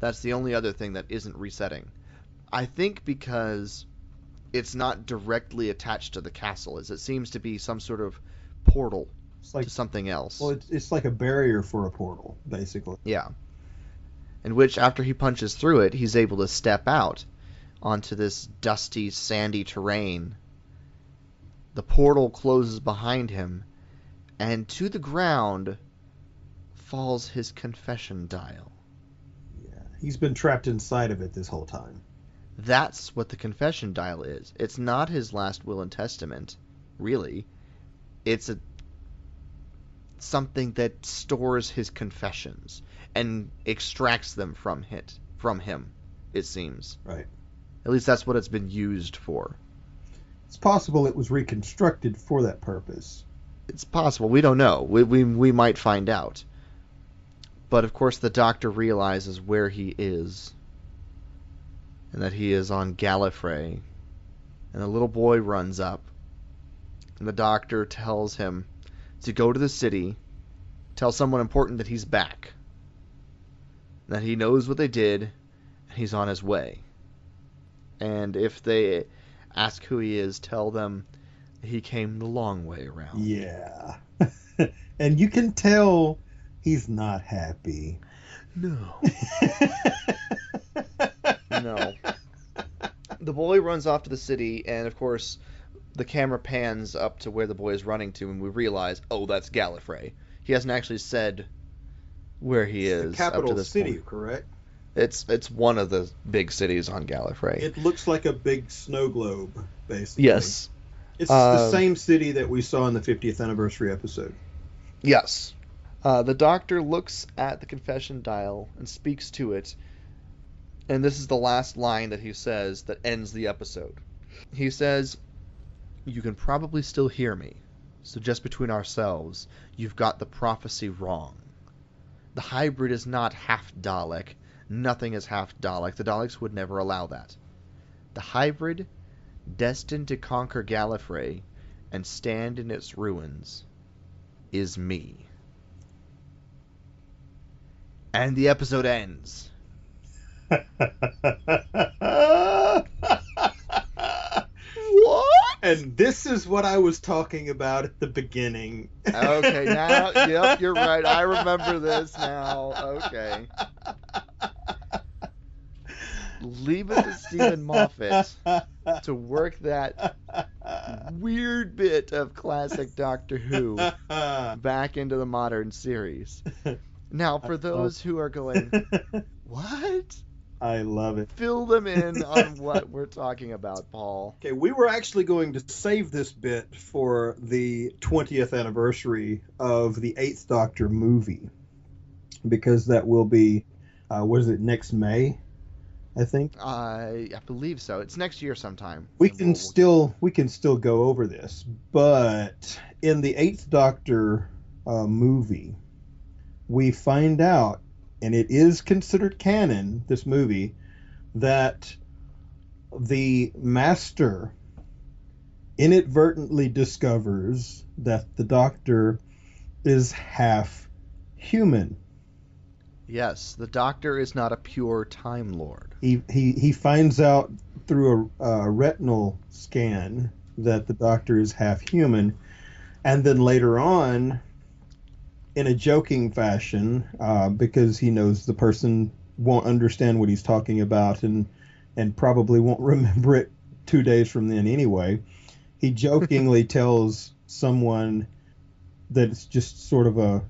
That's the only other thing that isn't resetting. I think because it's not directly attached to the castle, as it seems to be some sort of portal to something else. Well, it's like a barrier for a portal, basically. Yeah. In which, after he punches through it, he's able to step out onto this dusty, sandy terrain. The portal closes behind him, and to the ground falls his confession dial. Yeah, he's been trapped inside of it this whole time. That's what the confession dial is. It's not his last will and testament, really. It's something that stores his confessions and extracts them from him, it seems. Right. At least that's what it's been used for. It's possible it was reconstructed for that purpose. It's possible. We don't know. We might find out. But, of course, the Doctor realizes where he is and that he is on Gallifrey. And the little boy runs up. And the Doctor tells him to go to the city, tell someone important that he's back, that he knows what they did, and he's on his way. And if they ask who he is, tell them he came the long way around. Yeah. And you can tell he's not happy. No. No. The boy runs off to the city, and of course the camera pans up to where the boy is running to, and we realize, oh, that's Gallifrey. He hasn't actually said where he is. The capital up to this city, point. Correct? It's one of the big cities on Gallifrey. It looks like a big snow globe, basically. Yes. It's the same city that we saw in the 50th anniversary episode. Yes. The Doctor looks at the confession dial and speaks to it. And this is the last line that he says that ends the episode. He says, "You can probably still hear me. So just between ourselves, you've got the prophecy wrong. The hybrid is not half Dalek. Nothing is half Dalek. The Daleks would never allow that. The hybrid, destined to conquer Gallifrey and stand in its ruins, is me." And the episode ends. What? And this is what I was talking about at the beginning. Okay, now, yep, you're right. I remember this now. Okay. Leave it to Stephen Moffat to work that weird bit of classic Doctor Who back into the modern series. Now, for those who are going, what? I love it. Fill them in on what we're talking about, Paul. Okay, we were actually going to save this bit for the 20th anniversary of the Eighth Doctor movie, because that will be, what is it, next May? I think. I believe so. It's next year sometime. We can still go over this, but in the Eighth Doctor movie, we find out, and it is considered canon, this movie, that the Master inadvertently discovers that the Doctor is half human. Yes, the Doctor is not a pure Time Lord. He finds out through a retinal scan that the Doctor is half human, and then later on, in a joking fashion, because he knows the person won't understand what he's talking about and probably won't remember it 2 days from then anyway, he jokingly tells someone that it's just sort of a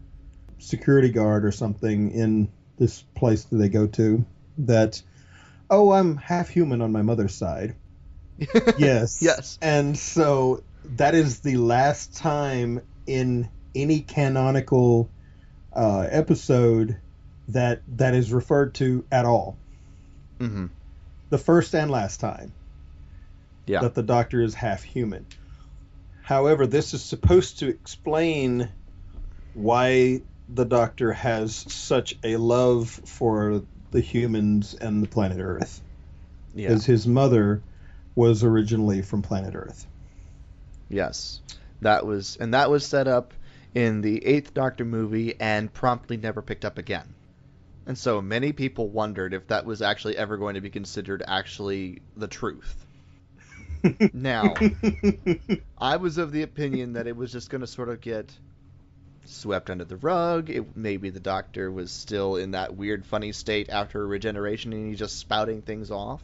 security guard or something in this place that they go to, that, oh, I'm half human on my mother's side. Yes. Yes. And so that is the last time in any canonical episode that is referred to at all. Mm-hmm. the first and last time that the Doctor is half human. However, this is supposed to explain why the Doctor has such a love for the humans and the planet Earth, because his mother was originally from planet Earth. Yes, that was set up in the Eighth Doctor movie and promptly never picked up again. And so many people wondered if that was actually ever going to be considered actually the truth. Now, I was of the opinion that it was just going to sort of get swept under the rug. Maybe the Doctor was still in that weird, funny state after regeneration, and he's just spouting things off,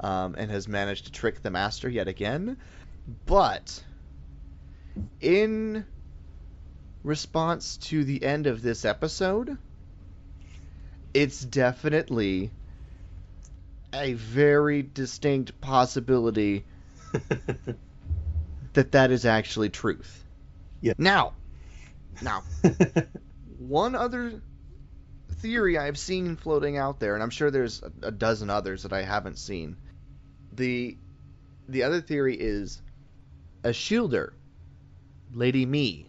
and has managed to trick the Master yet again. But in response to the end of this episode, it's definitely a very distinct possibility that is actually truth. Yeah. Now, one other theory I've seen floating out there, and I'm sure there's a dozen others that I haven't seen. The other theory is a shielder, Lady Me,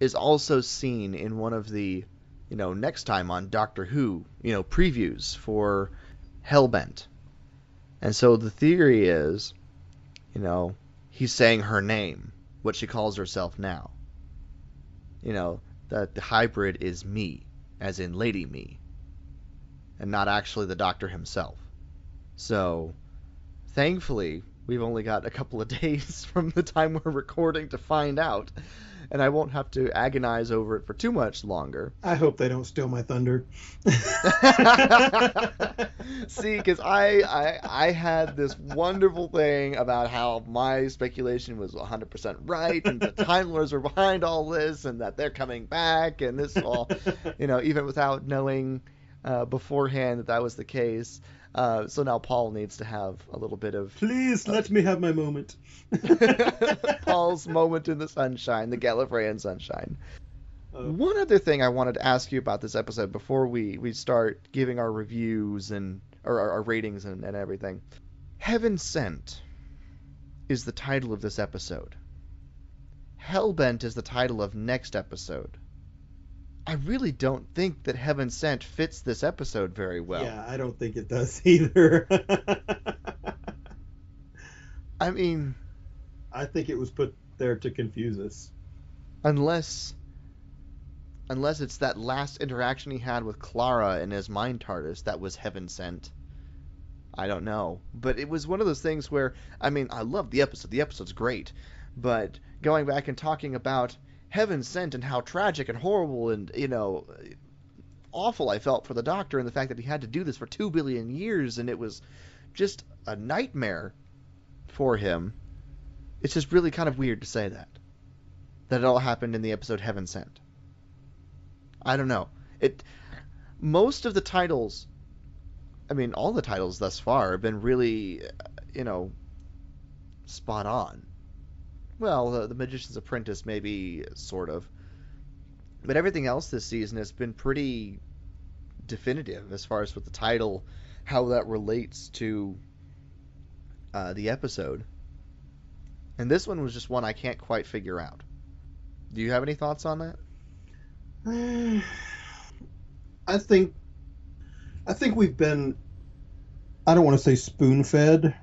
is also seen in one of the, next time on Doctor Who, previews for Hellbent. And so the theory is, he's saying her name, what she calls herself now. That the hybrid is Me, as in Lady Me, and not actually the Doctor himself. So, thankfully, we've only got a couple of days from the time we're recording to find out, and I won't have to agonize over it for too much longer. I hope they don't steal my thunder. See, because I had this wonderful thing about how my speculation was 100% right, and the Time Lords were behind all this, and that they're coming back, and this all, even without knowing beforehand that was the case. So now Paul needs to have a little bit of... Please let me have my moment. Paul's moment in the sunshine, the Gallifreyan sunshine. One other thing I wanted to ask you about this episode before we start giving our reviews and or our ratings and everything. Heaven Sent is the title of this episode. Hellbent is the title of next episode. I really don't think that Heaven Sent fits this episode very well. Yeah, I don't think it does either. I mean... I think it was put there to confuse us. Unless it's that last interaction he had with Clara in his mind TARDIS that was Heaven Sent. I don't know. But it was one of those things where, I love the episode. The episode's great. But going back and talking about Heaven Sent and how tragic and horrible and, awful I felt for the Doctor and the fact that he had to do this for 2 billion years and it was just a nightmare for him. It's just really kind of weird to say that it all happened in the episode Heaven Sent. I don't know. Most of the titles, all the titles thus far have been really, spot on. Well, The Magician's Apprentice maybe, sort of. But everything else this season has been pretty definitive as far as with the title, how that relates to the episode. And this one was just one I can't quite figure out. Do you have any thoughts on that? I think we've been, I don't want to say spoon-fed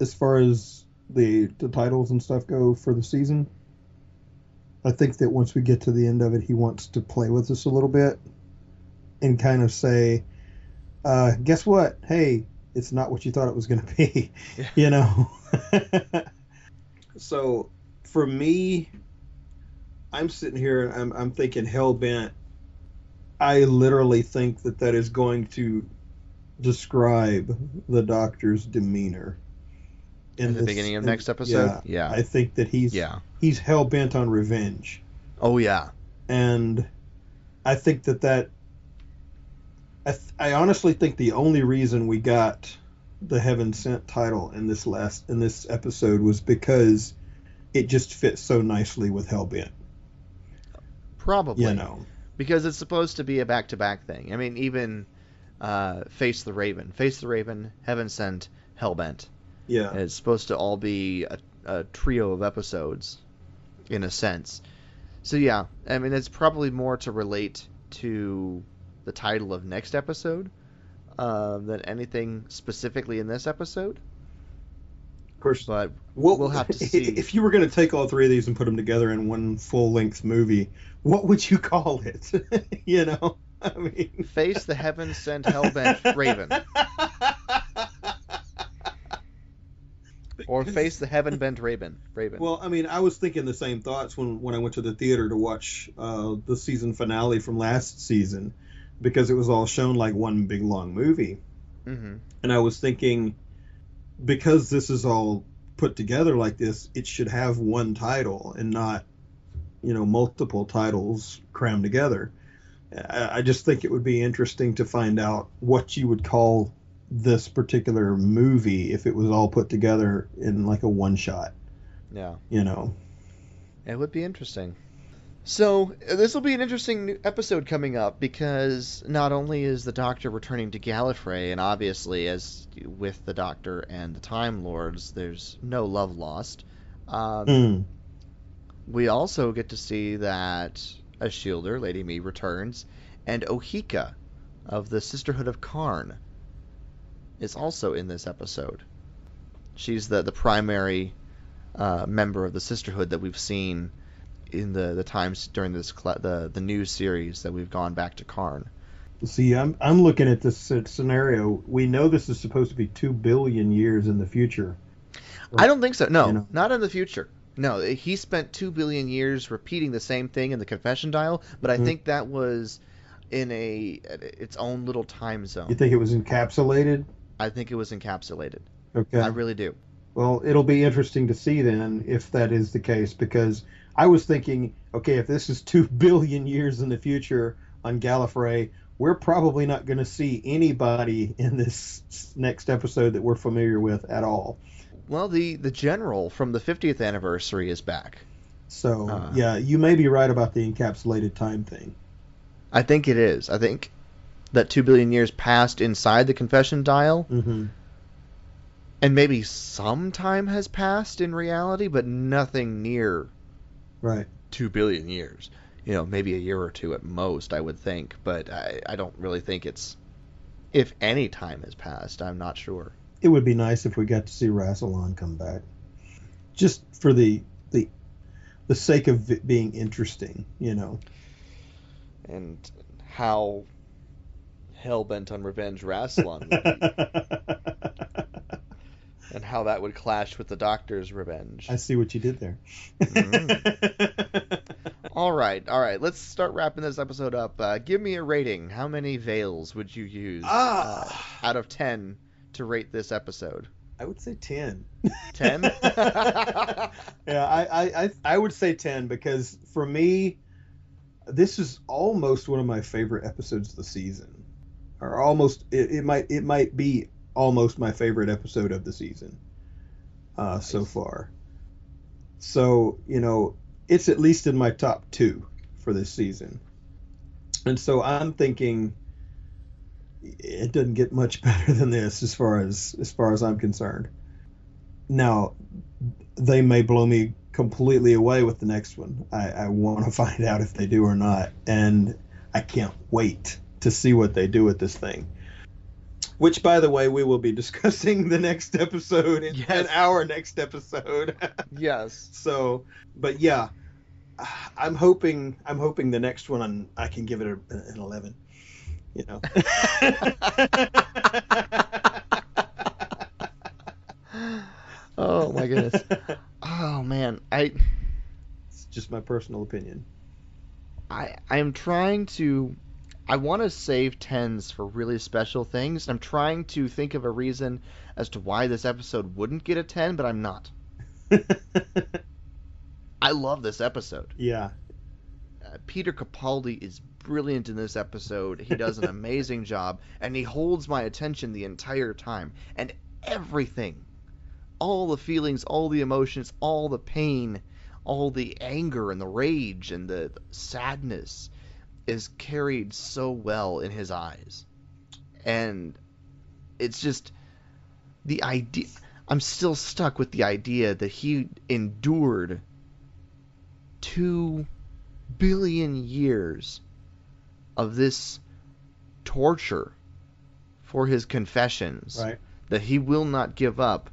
as far as the titles and stuff go for the season. I think that once we get to the end of it, he wants to play with us a little bit and kind of say, guess what? Hey, it's not what you thought it was going to be, So for me, I'm sitting here and I'm thinking Hellbent. I literally think that is going to describe the Doctor's demeanor. In the beginning of next episode? Yeah. I think that he's hell-bent on revenge. Oh, yeah. And I think I honestly think the only reason we got the Heaven Sent title in this episode was because it just fits so nicely with Hellbent. Probably. Because it's supposed to be a back-to-back thing. Even Face the Raven. Face the Raven, Heaven Sent, Hellbent. Yeah. And it's supposed to all be a trio of episodes, in a sense. So, yeah. I mean, it's probably more to relate to the title of next episode than anything specifically in this episode. Of course. But we'll have to see. If you were going to take all three of these and put them together in one full-length movie, what would you call it? You know? I mean... Face the Heaven Sent Hellbent Raven. Or Face the Heaven Bent Raven. Well, I mean, I was thinking the same thoughts when I went to the theater to watch the season finale from last season, because it was all shown like one big long movie. Mm-hmm. And I was thinking, because this is all put together like this, it should have one title and not, you know, multiple titles crammed together. I just think it would be interesting to find out what you would call this particular movie if it was all put together in like a one shot. Yeah. You know. It would be interesting. So this will be an interesting new episode coming up, because not only is the Doctor returning to Gallifrey, and obviously as with the Doctor and the Time Lords, there's no love lost. We also get to see that a Shielder, Lady Me, returns, and Ohika of the Sisterhood of Karn is also in this episode. She's the primary member of the Sisterhood that we've seen in the times during this the new series that we've gone back to Karn. See, I'm looking at this scenario. We know this is supposed to be 2 billion years in the future. Right? I don't think so. No, you know? Not in the future. No, he spent 2 billion years repeating the same thing in the confession dial, but I think that was in its own little time zone. You think it was encapsulated? I think it was encapsulated. Okay. I really do. Well, it'll be interesting to see then if that is the case, because I was thinking, okay, if this is 2 billion years in the future on Gallifrey, we're probably not going to see anybody in this next episode that we're familiar with at all. Well, the general from the 50th anniversary is back. So, yeah, you may be right about the encapsulated time thing. I think it is. I think that 2 billion years passed inside the confession dial, and maybe some time has passed in reality, but nothing near 2 billion years. You know, maybe a year or two at most, I would think, but I don't really think it's... If any time has passed, I'm not sure. It would be nice if we got to see Rassilon come back, just for the sake of it being interesting, you know. And how hell-bent on revenge Rassilon would be. And how that would clash with the Doctor's revenge. I see what you did there. All right. Let's start wrapping this episode up. Give me a rating. How many veils would you use out of 10 to rate this episode? I would say 10. 10? Yeah, I would say 10, because for me... This is almost one of my favorite episodes of the season, or almost it might be almost my favorite episode of the season so far. So, you know, it's at least in my top 2 for this season, and so I'm thinking it doesn't get much better than this as far as I'm concerned. Now, they may blow me completely away with the next one. I want to find out if they do or not, and I can't wait to see what they do with this thing, which, by the way, we will be discussing the next episode in our next episode. Yes. So, but yeah, I'm hoping the next one I can give it an 11, you know. Oh my goodness. Oh man, it's just my personal opinion. I want to save 10s for really special things. I'm trying to think of a reason as to why this episode wouldn't get a 10, but I'm not. I love this episode. Yeah. Peter Capaldi is brilliant in this episode. He does an amazing job, and he holds my attention the entire time. And everything... all the feelings, all the emotions, all the pain, all the anger and the rage and the sadness is carried so well in his eyes. And it's just the idea. I'm still stuck with the idea that he endured 2 billion years of this torture for his confessions, right, that he will not give up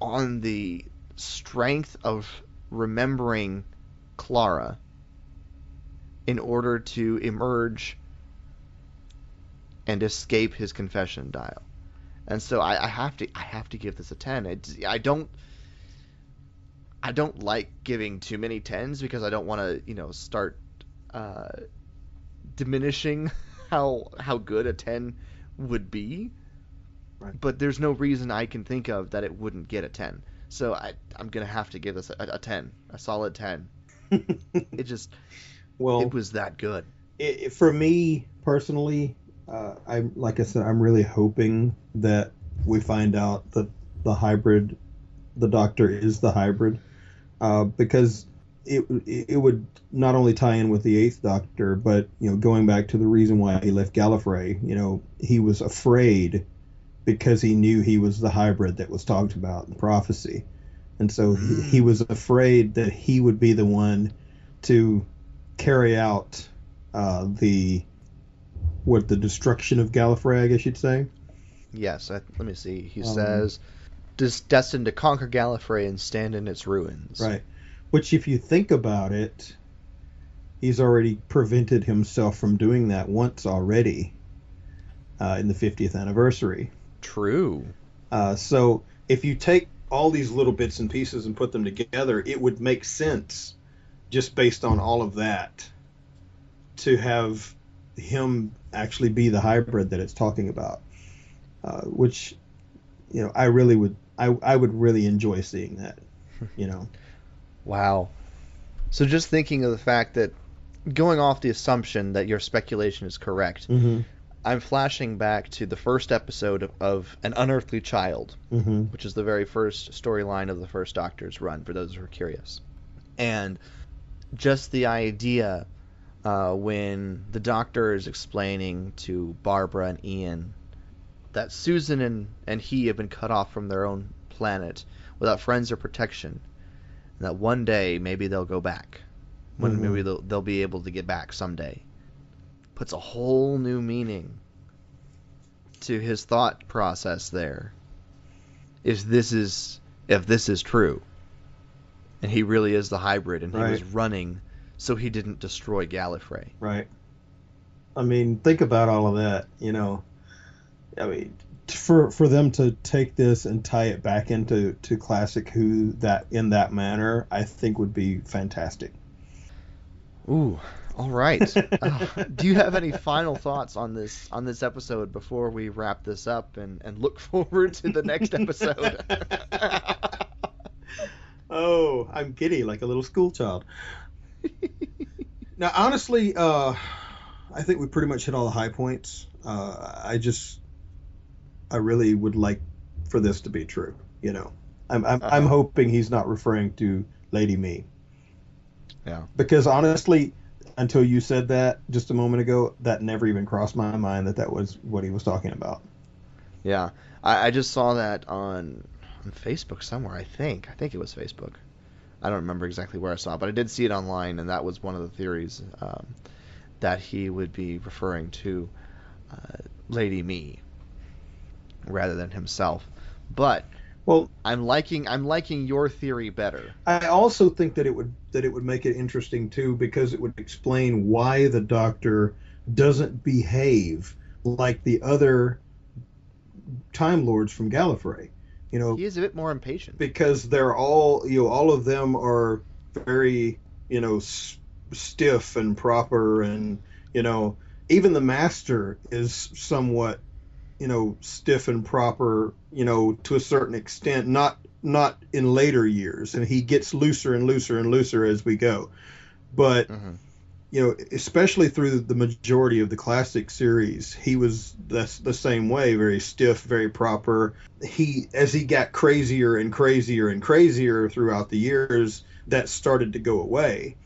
on the strength of remembering Clara in order to emerge and escape his confession dial. And so I have to give this a 10. I don't like giving too many 10s because I don't want to, start diminishing how good a 10 would be. Right. But there's no reason I can think of that it wouldn't get a 10. So I'm going to have to give this a 10, a solid 10. It just, well, it was that good. For me personally, I'm really hoping that we find out that the Doctor is the hybrid, because it would not only tie in with the Eighth Doctor, but going back to the reason why he left Gallifrey, he was afraid because he knew he was the hybrid that was talked about in prophecy, and so he was afraid that he would be the one to carry out the destruction of Gallifrey, I guess you'd say. Yes, let me see. He says, destined to conquer Gallifrey and stand in its ruins. Right. Which, if you think about it, he's already prevented himself from doing that once already in the 50th anniversary. True. So if you take all these little bits and pieces and put them together, it would make sense, just based on all of that, to have him actually be the hybrid that it's talking about, which I would really enjoy seeing that. Wow. So just thinking of the fact that, going off the assumption that your speculation is correct, I'm flashing back to the first episode of An Unearthly Child, which is the very first storyline of the first Doctor's run, for those who are curious. And just the idea, when the Doctor is explaining to Barbara and Ian that Susan and he have been cut off from their own planet without friends or protection, and that one day maybe they'll go back, maybe they'll be able to get back someday, puts a whole new meaning to his thought process there. If this is true, and he really is the hybrid, and he was running so he didn't destroy Gallifrey. Right. I mean, think about all of that, I mean, for them to take this and tie it back into classic Who in that manner, I think would be fantastic. Ooh, all right. Do you have any final thoughts on this episode before we wrap this up and look forward to the next episode? Oh, I'm giddy like a little school child. Now, honestly, I think we pretty much hit all the high points. I really would like for this to be true. I'm hoping he's not referring to Lady Me. Yeah. Because honestly, until you said that just a moment ago, that never even crossed my mind that was what he was talking about. Yeah, I just saw that on Facebook somewhere. I think it was Facebook. I don't remember exactly where I saw it, but I did see it online, and that was one of the theories, that he would be referring to Lady Me rather than himself. But I'm liking your theory better. I also think that it would make it interesting too, because it would explain why the Doctor doesn't behave like the other Time Lords from Gallifrey. He is a bit more impatient, because they're all, all of them are very, stiff and proper, and even the Master is somewhat, stiff and proper, to a certain extent, not in later years, and he gets looser and looser and looser as we go. But especially through the majority of the classic series, he was the same way, very stiff, very proper. As he got crazier and crazier and crazier throughout the years, that started to go away.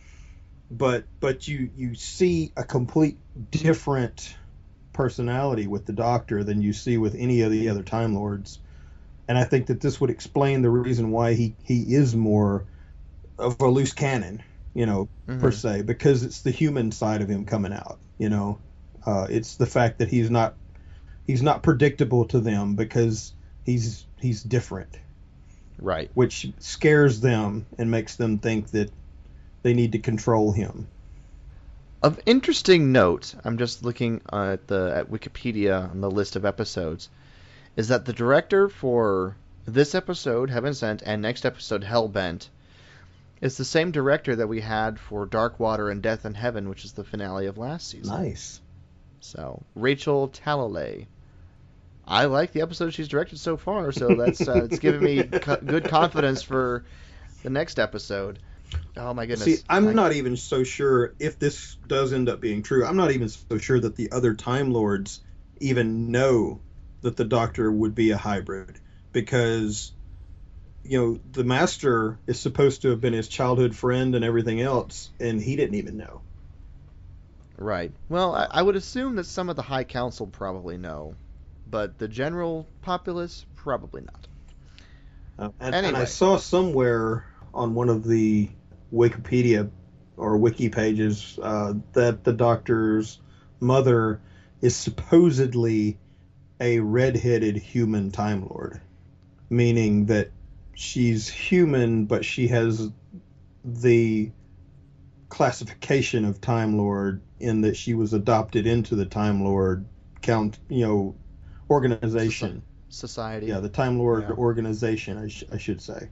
But you see a complete different personality with the Doctor than you see with any of the other Time Lords. And I think that this would explain the reason why he is more of a loose cannon, you know, per se, because it's the human side of him coming out, you know. It's the fact that he's not predictable to them because he's different. Right. Which scares them and makes them think that they need to control him. Of interesting note, I'm just looking at Wikipedia on the list of episodes, is that the director for this episode, Heaven Sent, and next episode, Hellbent, is the same director that we had for Dark Water and Death in Heaven, which is the finale of last season. Nice. So, Rachel Talalay. I like the episode she's directed so far, so that's it's giving me good confidence for the next episode. Oh my goodness! See, I'm not even so sure if this does end up being true. I'm not even so sure that the other Time Lords even know that the Doctor would be a hybrid, because, you know, the Master is supposed to have been his childhood friend and everything else, and he didn't even know. Right. Well, I would assume that some of the High Council probably know, but the general populace probably not. And I saw somewhere on one of the Wikipedia or wiki pages that the Doctor's mother is supposedly a red-headed human Time Lord, meaning that she's human, but she has the classification of Time Lord in that she was adopted into the Time Lord organization. Society. Yeah, the Time Lord organization, I should say.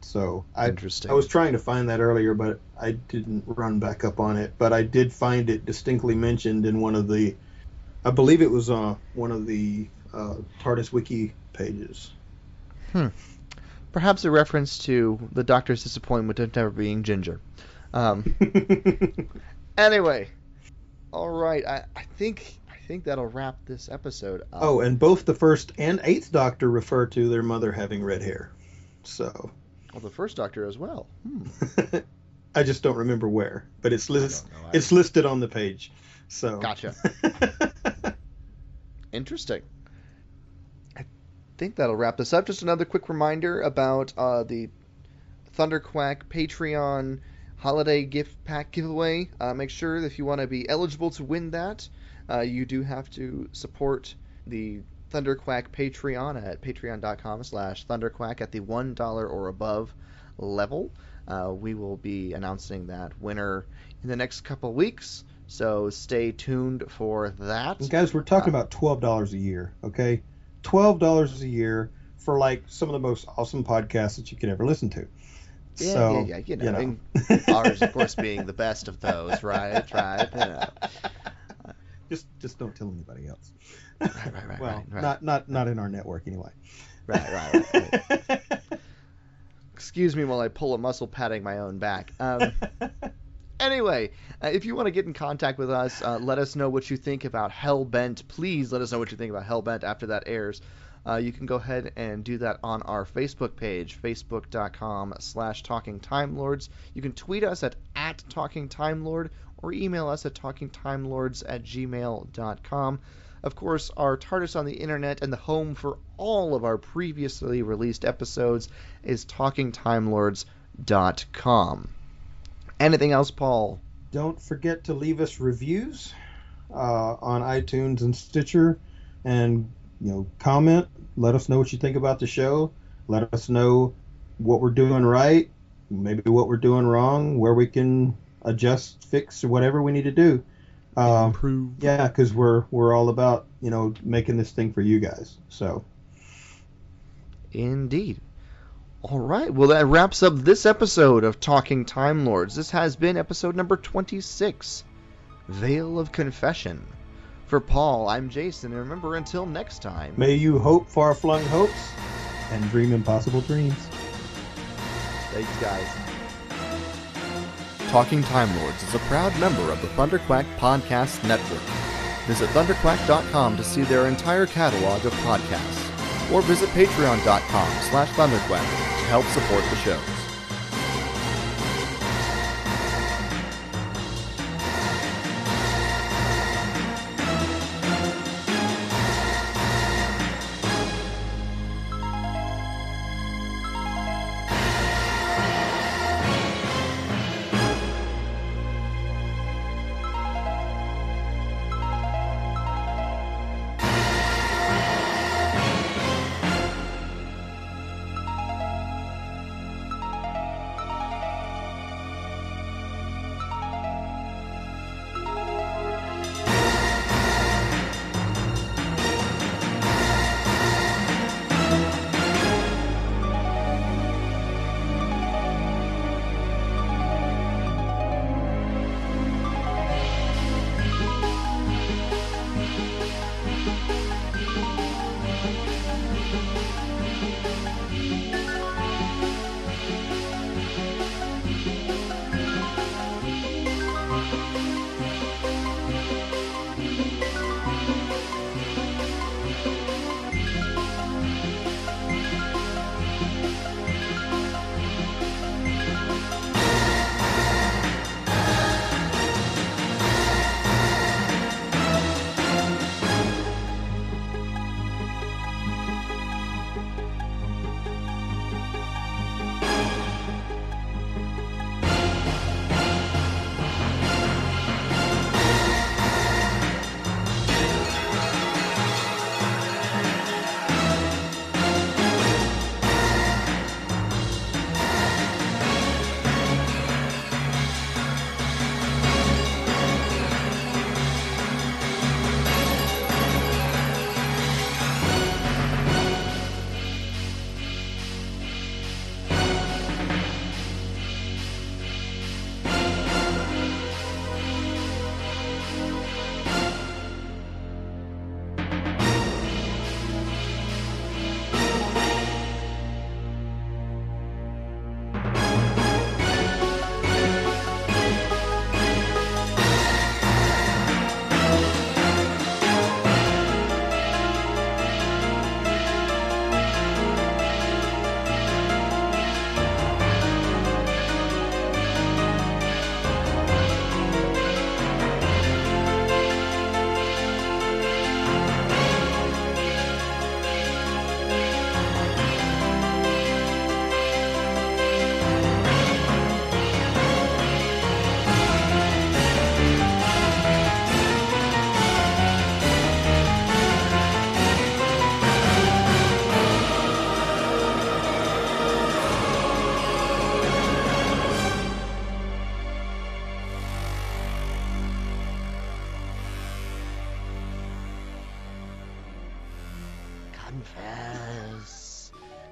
So interesting. I was trying to find that earlier, but I didn't run back up on it. But I did find it distinctly mentioned in one of the, I believe it was one of the TARDIS Wiki pages. Perhaps a reference to the Doctor's disappointment of never being Ginger. Anyway, all right. I think that'll wrap this episode up. Oh, and both the First and Eighth Doctor refer to their mother having red hair. So. Well, the First Doctor as well. I just don't remember where, but it's listed on the page. So. Gotcha. Interesting. I think that'll wrap this up. Just another quick reminder about the Thunderquack Patreon holiday gift pack giveaway. Make sure that if you want to be eligible to win that, you do have to support the Thunderquack Patreon at patreon.com/Thunderquack at the $1 or above level. We will be announcing that winner in the next couple weeks, so stay tuned for that. And guys, we're talking about $12 a year, okay? $12 a year for, like, some of the most awesome podcasts that you could ever listen to. Yeah, so, yeah, you know. Ours, of course, being the best of those, right, you know. Just don't tell anybody else. Right. Well, right. Not in our network anyway. Right. Excuse me while I pull a muscle patting my own back. Anyway, if you want to get in contact with us, let us know what you think about Hellbent. Please let us know what you think about Hellbent after that airs. You can go ahead and do that on our Facebook page, facebook.com/TalkingTimeLords. You can tweet us at TalkingTimeLord or email us at TalkingTimeLords@gmail.com. Of course, our TARDIS on the internet and the home for all of our previously released episodes is TalkingTimeLords.com. Anything else, Paul? Don't forget to leave us reviews on iTunes and Stitcher, and comment. Let us know what you think about the show. Let us know what we're doing right, maybe what we're doing wrong, where we can adjust, fix, or whatever we need to do. Improve. Yeah, because we're all about making this thing for you guys. So. Indeed. All right. Well, that wraps up this episode of Talking Time Lords. This has been episode number 26, Veil of Confession. For Paul, I'm Jason, and remember, until next time... May you hope far-flung hopes and dream impossible dreams. Thanks, guys. Talking Time Lords is a proud member of the Thunderquack Podcast Network. Visit thunderquack.com to see their entire catalog of podcasts, or visit patreon.com/Thunderquack to help support the show.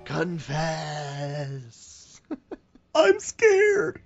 Confess. I'm scared.